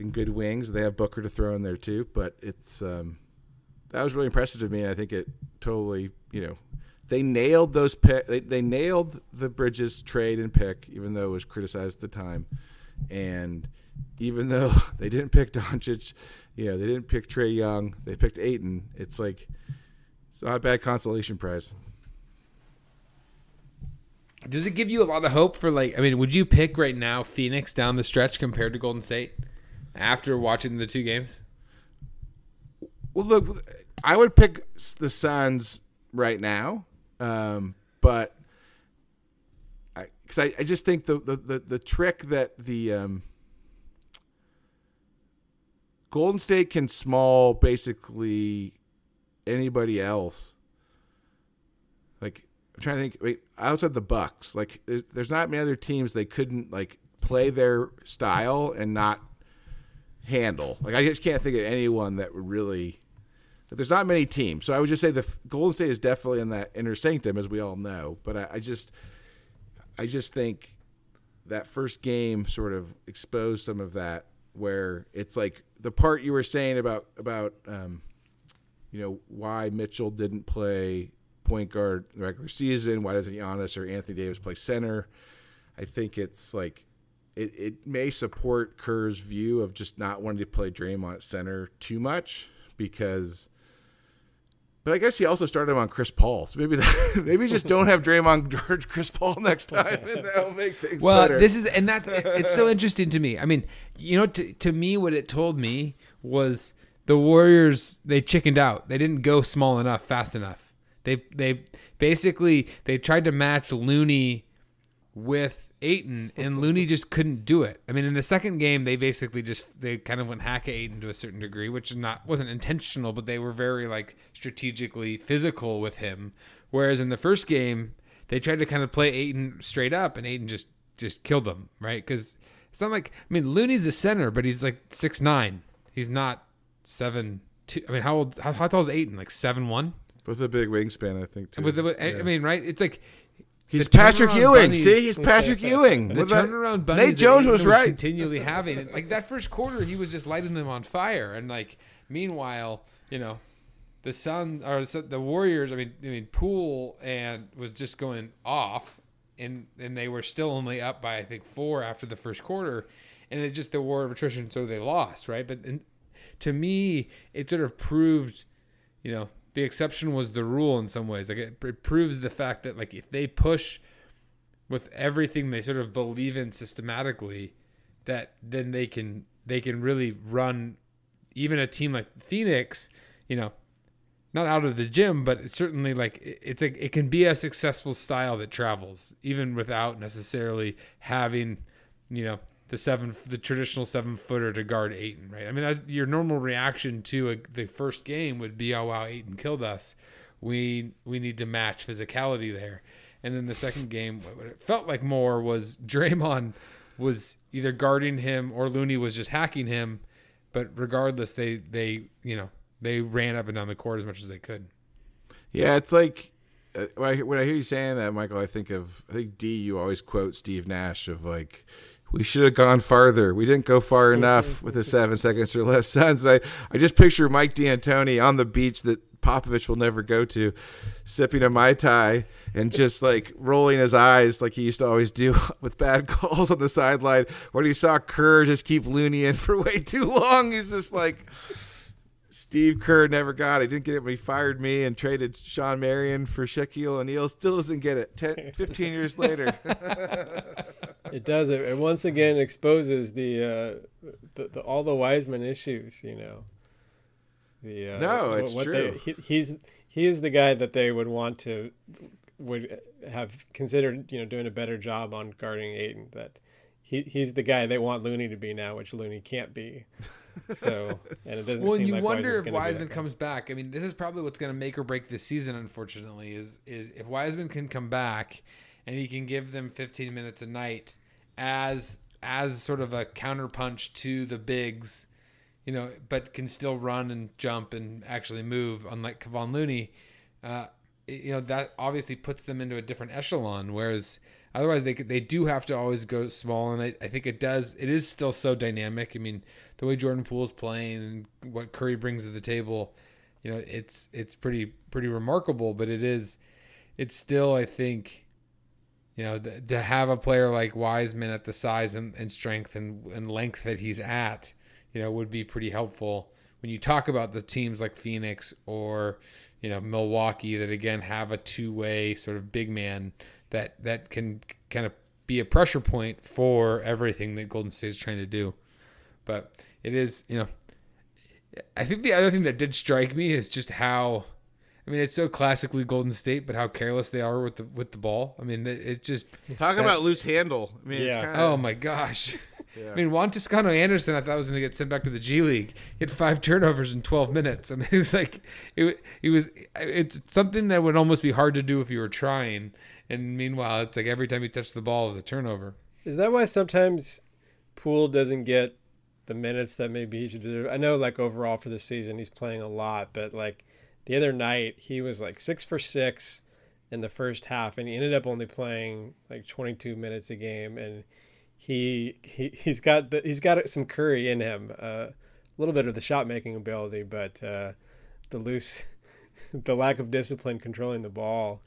in good wings, they have Booker to throw in there too. But it's, um, that was really impressive to me, and I think it totally, you know, they nailed those pick. They, they nailed the Bridges trade and pick, even though it was criticized at the time, and even though they didn't pick Doncic, you know, they didn't pick Trae Young, they picked Ayton. It's like, it's not a bad consolation prize. Does it give you a lot of hope for, like, I mean, would you pick right now Phoenix down the stretch compared to Golden State after watching the two games? Well, look, I would pick the Suns right now, um, but I because I, I just think the, the, the, the trick that the um, Golden State can small basically anybody else. Like, I'm trying to think. Wait, outside the Bucks, like there's, there's not many other teams they couldn't like play their style and not handle. Like, I just can't think of anyone that would really. There's not many teams. So I would just say the Golden State is definitely in that inner sanctum, as we all know. But I, I just I just think that first game sort of exposed some of that, where it's like the part you were saying about, about um, you know, why Mitchell didn't play point guard in the regular season, why doesn't Giannis or Anthony Davis play center? I think it's like it, it may support Kerr's view of just not wanting to play Draymond at center too much because – but I guess he also started him on Chris Paul, so maybe that, maybe just don't have Draymond guard Chris Paul next time, and that'll make things well, better. Well, this is and that it, it's so interesting to me. I mean, you know, to to me, what it told me was the Warriors, they chickened out. They didn't go small enough, fast enough. They they basically they tried to match Looney with Ayton, and Looney just couldn't do it. I mean, in the second game, they basically just they kind of went hack at Ayton to a certain degree, which is not wasn't intentional, but they were very like. strategically physical with him, whereas in the first game they tried to kind of play Ayton straight up, and Ayton just just killed them, right? Because it's not like, I mean, Looney's a center, but he's like six nine. He's not seven two. I mean, how old? How, how tall is Ayton? Like seven one. With a big wingspan, I think. Too. With the, yeah. I mean, right? It's like he's Patrick Ewing. Bunnies, see, he's Patrick Ewing. The turnaround bunnies. Nate Jones was, was right. Continually having it. Like that first quarter, he was just lighting them on fire, and like meanwhile, you know. The Sun or the Warriors, I mean, I mean, Poole and was just going off, and, and they were still only up by I think four after the first quarter, and it's just the war of attrition, so they lost, right? But and, to me, it sort of proved, you know, the exception was the rule in some ways. Like it, it proves the fact that like if they push with everything they sort of believe in systematically, that then they can they can really run even a team like Phoenix, you know, not out of the gym, but it's certainly like it's a, it can be a successful style that travels even without necessarily having, you know, the seven, the traditional seven footer to guard Ayton, right? I mean, that, your normal reaction to a, the first game would be, oh wow, Ayton killed us. We we need to match physicality there. And then the second game, what it felt like more was Draymond was either guarding him or Looney was just hacking him. But regardless, they they you know. They ran up and down the court as much as they could. Yeah, it's like uh, when, I, when I hear you saying that, Michael, I think of I think D. You always quote Steve Nash of like, "We should have gone farther. We didn't go far enough with the seven seconds or less suns." And I, I just picture Mike D'Antoni on the beach that Popovich will never go to, sipping a Mai Tai and just like rolling his eyes like he used to always do with bad calls on the sideline. When he saw Kerr just keep Looney in for way too long, he's just like. Steve Kerr never got it. He didn't get it when he fired me and traded Sean Marion for Shaquille O'Neal. Still doesn't get it ten, fifteen years later. It does. It once again exposes the, uh, the, the all the Wiseman issues, you know. The uh, No, it's what, what true. They, he, he's, he is the guy that they would want to would have considered, you know, doing a better job on guarding Ayton. That he, he's the guy they want Looney to be now, which Looney can't be. So, and it doesn't well, seem you like wonder if Wiseman comes back. I mean, this is probably what's going to make or break this season. Unfortunately, is is if Wiseman can come back and he can give them fifteen minutes a night as as sort of a counterpunch to the bigs, you know, but can still run and jump and actually move, unlike Kevon Looney. Uh, you know, that obviously puts them into a different echelon. Whereas otherwise, they they do have to always go small, and I, I think it does. It is still so dynamic. I mean. The way Jordan Poole's playing and what Curry brings to the table, you know, it's it's pretty pretty remarkable. But it is, it's still, I think, you know, th- to have a player like Wiseman at the size and, and strength and, and length that he's at, you know, would be pretty helpful. When you talk about the teams like Phoenix or, you know, Milwaukee that, again, have a two-way sort of big man that, that can kind of be a pressure point for everything that Golden State is trying to do. But it is, you know, I think the other thing that did strike me is just how, I mean, it's so classically Golden State, but how careless they are with the with the ball. I mean, it, it just. Talk about loose handle. I mean, yeah. It's kind of. Oh, my gosh. Yeah. I mean, Juan Toscano-Anderson, I thought was going to get sent back to the G League. He had five turnovers in twelve minutes. I mean, it was like, it, it was, it's something that would almost be hard to do if you were trying. And meanwhile, it's like every time he touched the ball, it was a turnover. Is that why sometimes Poole doesn't get the minutes that maybe he should do? I know, like, overall for this season he's playing a lot, but like the other night he was like six for six in the first half and he ended up only playing like twenty-two minutes a game, and he, he he's got the, he's got some Curry in him, uh, a little bit of the shot making ability, but uh, the loose the lack of discipline controlling the ball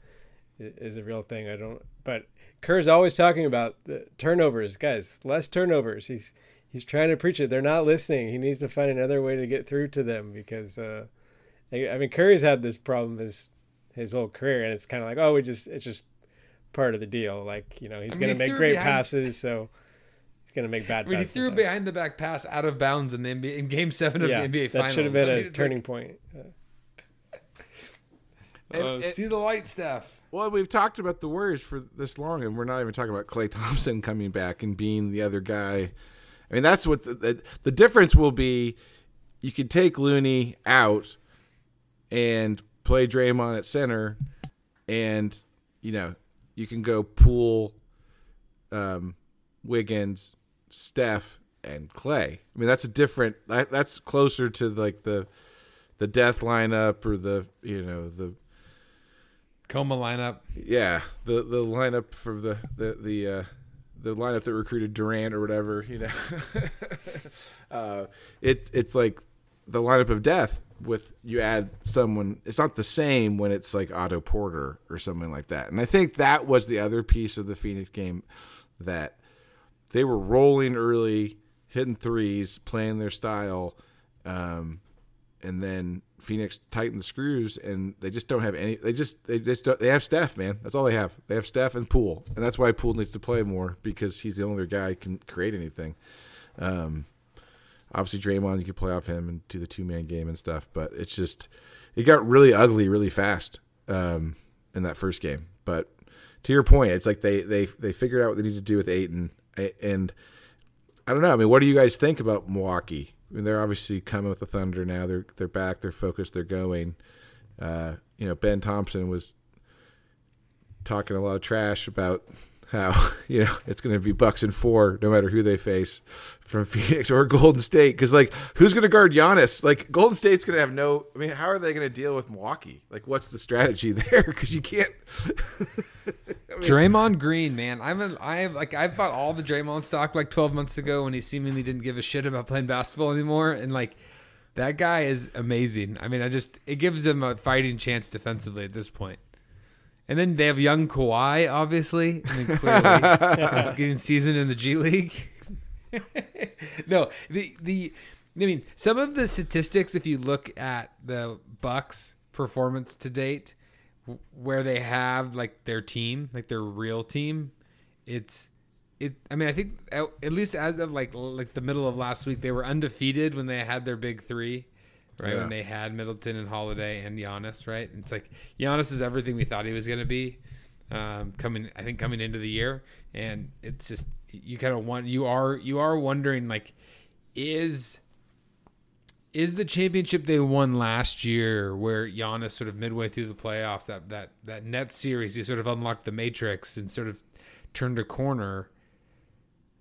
is a real thing. I don't but Kerr's always talking about the turnovers, guys, less turnovers. He's He's trying to preach it. They're not listening. He needs to find another way to get through to them because, uh, I mean, Curry's had this problem his his whole career, and it's kind of like, oh, we just it's just part of the deal. Like, you know, he's I mean, going to make great behind, passes, so he's going to make bad. I mean, passes. He threw a behind the back pass out of bounds in the N B A, in Game Seven of yeah, the N B A Finals. That should have been I mean, a turning like... point. and, uh, it, see the light, Steph. Well, we've talked about the Warriors for this long, and we're not even talking about Klay Thompson coming back and being the other guy. I mean, that's what the, the, the difference will be. You can take Looney out and play Draymond at center, and, you know, you can go Poole, um, Wiggins, Steph, and Klay. I mean, that's a different. That, that's closer to like the the death lineup or the you know the coma lineup. Yeah, the the lineup for the the the. Uh, the lineup that recruited Durant or whatever, you know, uh, it's, it's like the lineup of death with you add someone. It's not the same when it's like Otto Porter or something like that. And I think that was the other piece of the Phoenix game, that they were rolling early, hitting threes, playing their style. Um, and then Phoenix tightened the screws, and they just don't have any. They just they just don't, they have Steph, man. That's all they have. They have Steph and Poole, and that's why Poole needs to play more, because he's the only guy who can create anything. Um, Obviously, Draymond, you could play off him and do the two-man game and stuff. But it's just it got really ugly really fast um, in that first game. But to your point, it's like they they they figured out what they need to do with Ayton. And I don't know. I mean, what do you guys think about Milwaukee? I mean, they're obviously coming with the Thunder now. They're they're back. They're focused. They're going. Uh, you know, Ben Thompson was talking a lot of trash about how, you know, it's going to be Bucks and four no matter who they face from Phoenix or Golden State. Because, like, who's going to guard Giannis? Like, Golden State's going to have no – I mean, how are they going to deal with Milwaukee? Like, what's the strategy there? Because you can't – I mean, Draymond Green, man. I'm a, I have, like, I bought all the Draymond stock, like, twelve months ago when he seemingly didn't give a shit about playing basketball anymore. And, like, that guy is amazing. I mean, I just – it gives him a fighting chance defensively at this point. And then they have young Kawhi, obviously. I mean, clearly, getting seasoned in the G League. no, the the I mean, some of the statistics, if you look at the Bucks' performance to date, where they have like their team, like their real team, it's it. I mean, I think at, at least as of like like the middle of last week, they were undefeated when they had their big three. Right, yeah. When they had Middleton and Holiday and Giannis, right? It's like Giannis is everything we thought he was going to be um, coming. I think coming into the year, and it's just you kind of want you are you are wondering like, is is the championship they won last year, where Giannis sort of midway through the playoffs that that that Nets series, he sort of unlocked the matrix and sort of turned a corner,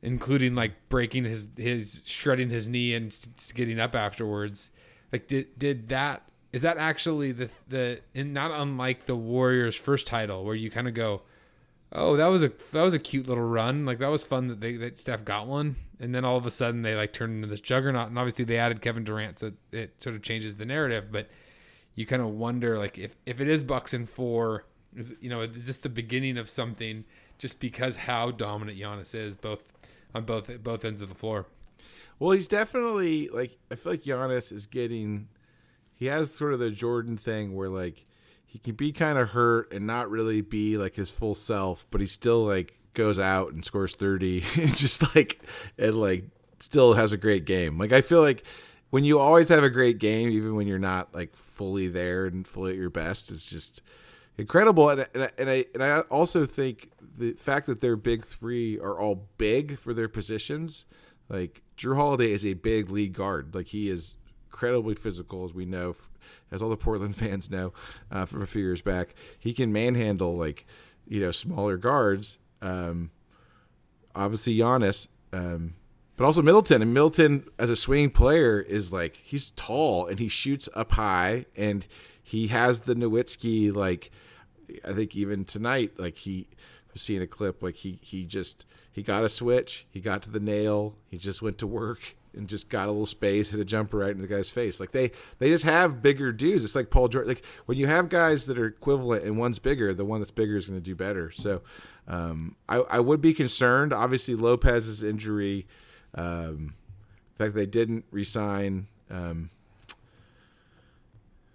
including like breaking his his shredding his knee and getting up afterwards. Like did did that is that actually the the and not unlike the Warriors' first title where you kind of go, oh that was a that was a cute little run, like that was fun that they that Steph got one, and then all of a sudden they like turned into this juggernaut, and obviously they added Kevin Durant, so it sort of changes the narrative, but you kind of wonder like if if it is Bucks and four, is you know is this the beginning of something just because how dominant Giannis is both on both both ends of the floor. Well, he's definitely, like, I feel like Giannis is getting, he has sort of the Jordan thing where, like, he can be kind of hurt and not really be, like, his full self, but he still, like, goes out and scores thirty and just, like, and, like, still has a great game. Like, I feel like when you always have a great game, even when you're not, like, fully there and fully at your best, it's just incredible. And, and, I, and, I, and I also think the fact that their big three are all big for their positions, like, Drew Holiday is a big league guard. Like, he is incredibly physical, as we know, as all the Portland fans know uh, from a few years back. He can manhandle, like, you know, smaller guards. Um, obviously, Giannis, um, but also Middleton. And Middleton, as a swing player, is, like, he's tall, and he shoots up high, and he has the Nowitzki, like, I think even tonight, like, he – seeing a clip like he he just he got a switch, he got to the nail, he just went to work and just got a little space, hit a jumper right into the guy's face. Like they they just have bigger dudes. It's like Paul George. Like when you have guys that are equivalent and one's bigger, the one that's bigger is going to do better. So um I, I would be concerned. Obviously Lopez's injury, um the fact that they didn't re-sign, um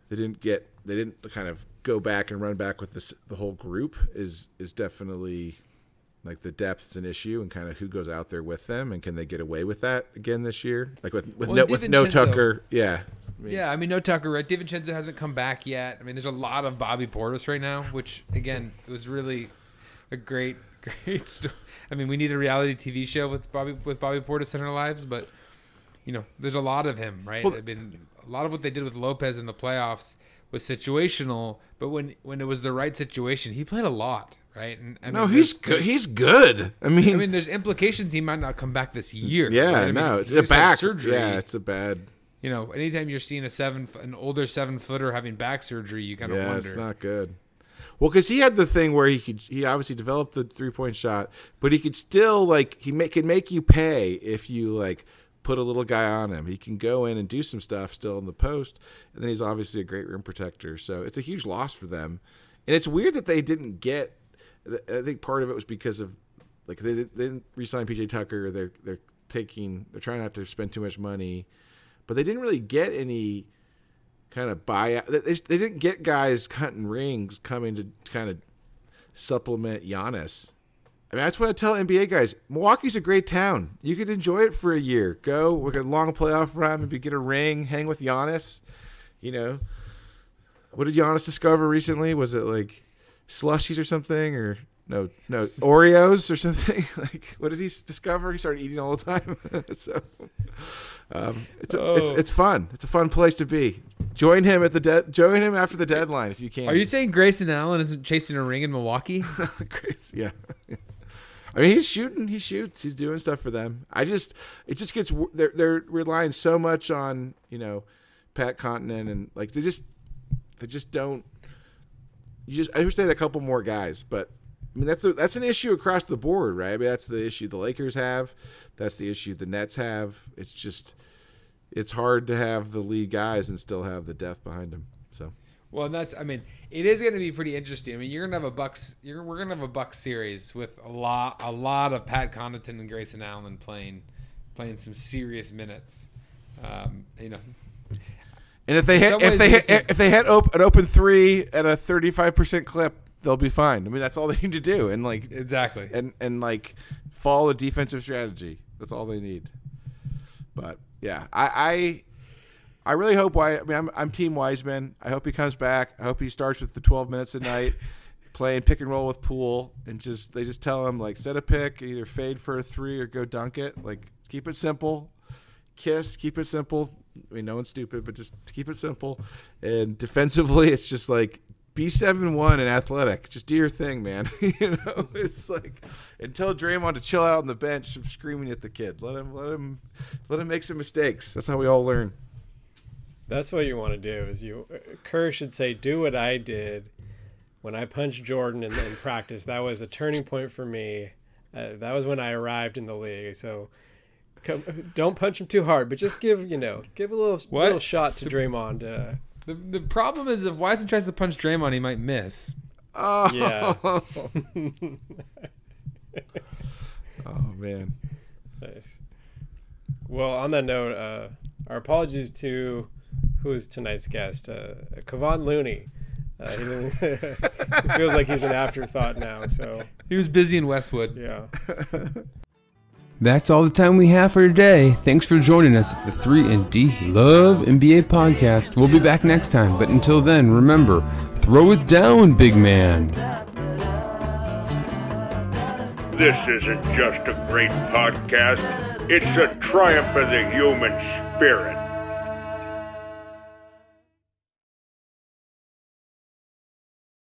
they didn't get they didn't kind of go back and run back with this the whole group is is definitely like the depth is an issue, and kind of who goes out there with them and can they get away with that again this year, like with with, well, no, with no Tucker. Yeah, I mean, yeah, I mean no Tucker, right? DiVincenzo hasn't come back yet. I mean, there's a lot of Bobby Portis right now, which again it was really a great great story. I mean, we need a reality T V show with Bobby with Bobby Portis in our lives, but you know there's a lot of him, right? Well, I mean, a lot of what they did with Lopez in the playoffs was situational, but when, when it was the right situation, he played a lot, right? And I mean, no, he's good. He's good. I mean, I mean, there's implications he might not come back this year. Yeah, right? I no, mean, it's a back surgery. Yeah, it's a bad. You know, anytime you're seeing a seven, an older seven footer having back surgery, you kind of yeah, wonder. Yeah, it's not good. Well, because he had the thing where he could, he obviously developed the three point shot, but he could still like he make can make you pay if you like. Put a little guy on him. He can go in and do some stuff still in the post, and then he's obviously a great rim protector. So it's a huge loss for them, and it's weird that they didn't get. I think part of it was because of like they, they didn't re-sign P J Tucker. They're they're taking they're trying not to spend too much money, but they didn't really get any kind of buyout. They, they didn't get guys cutting rings coming to kind of supplement Giannis. I mean, that's what I tell N B A guys. Milwaukee's a great town. You could enjoy it for a year. Go with a long playoff run, maybe get a ring, hang with Giannis. You know, what did Giannis discover recently? Was it like slushies or something, or no, no Oreos or something? Like, what did he discover? He started eating all the time. so, um, it's, a, oh. it's it's fun. It's a fun place to be. Join him at the de- join him after the deadline if you can. Are you saying Grayson Allen isn't chasing a ring in Milwaukee? yeah. I mean, he's shooting. He shoots. He's doing stuff for them. I just, it just gets, they're, they're relying so much on, you know, Pat Connaughton, and like they just, they just don't. You just, I wish they had a couple more guys, but I mean that's a, that's an issue across the board, right? I mean that's the issue the Lakers have, that's the issue the Nets have. It's just, it's hard to have the lead guys and still have the depth behind them. So. Well, that's, I mean, it is going to be pretty interesting. I mean, you're going to have a Bucks, you're, we're going to have a Bucks series with a lot, a lot of Pat Connaughton and Grayson Allen playing, playing some serious minutes. Um, you know, and if they hit, if they hit, if they hit op- an open three at a thirty-five percent clip, they'll be fine. I mean, that's all they need to do, and like exactly, and and like follow a defensive strategy. That's all they need. But yeah, I. I I really hope. Why I mean, I'm I'm Team Wiseman. I hope he comes back. I hope he starts with the twelve minutes a night, playing pick and roll with Poole, and just they just tell him like set a pick, either fade for a three or go dunk it. Like keep it simple, kiss. Keep it simple. I mean, no one's stupid, but just keep it simple. And defensively, it's just like be seven one and athletic. Just do your thing, man. you know, it's like and tell Draymond to chill out on the bench from screaming at the kid. Let him let him let him make some mistakes. That's how we all learn. That's what you want to do is you Kerr should say, do what I did when I punched Jordan in, in practice. That was a turning point for me. Uh, that was when I arrived in the league. So come, don't punch him too hard, but just give, you know, give a little what? little shot to Draymond. Uh, the the problem is if Wiseman tries to punch Draymond, he might miss. Oh. Yeah. oh, man. Nice. Well, on that note, uh, our apologies to... Who is tonight's guest? Uh, Kevon Looney. Uh, he it feels like he's an afterthought now. So he was busy in Westwood. Yeah. That's all the time we have for today. Thanks for joining us at the three and D Love N B A podcast. We'll be back next time. But until then, remember, throw it down, big man. This isn't just a great podcast. It's a triumph of the human spirit.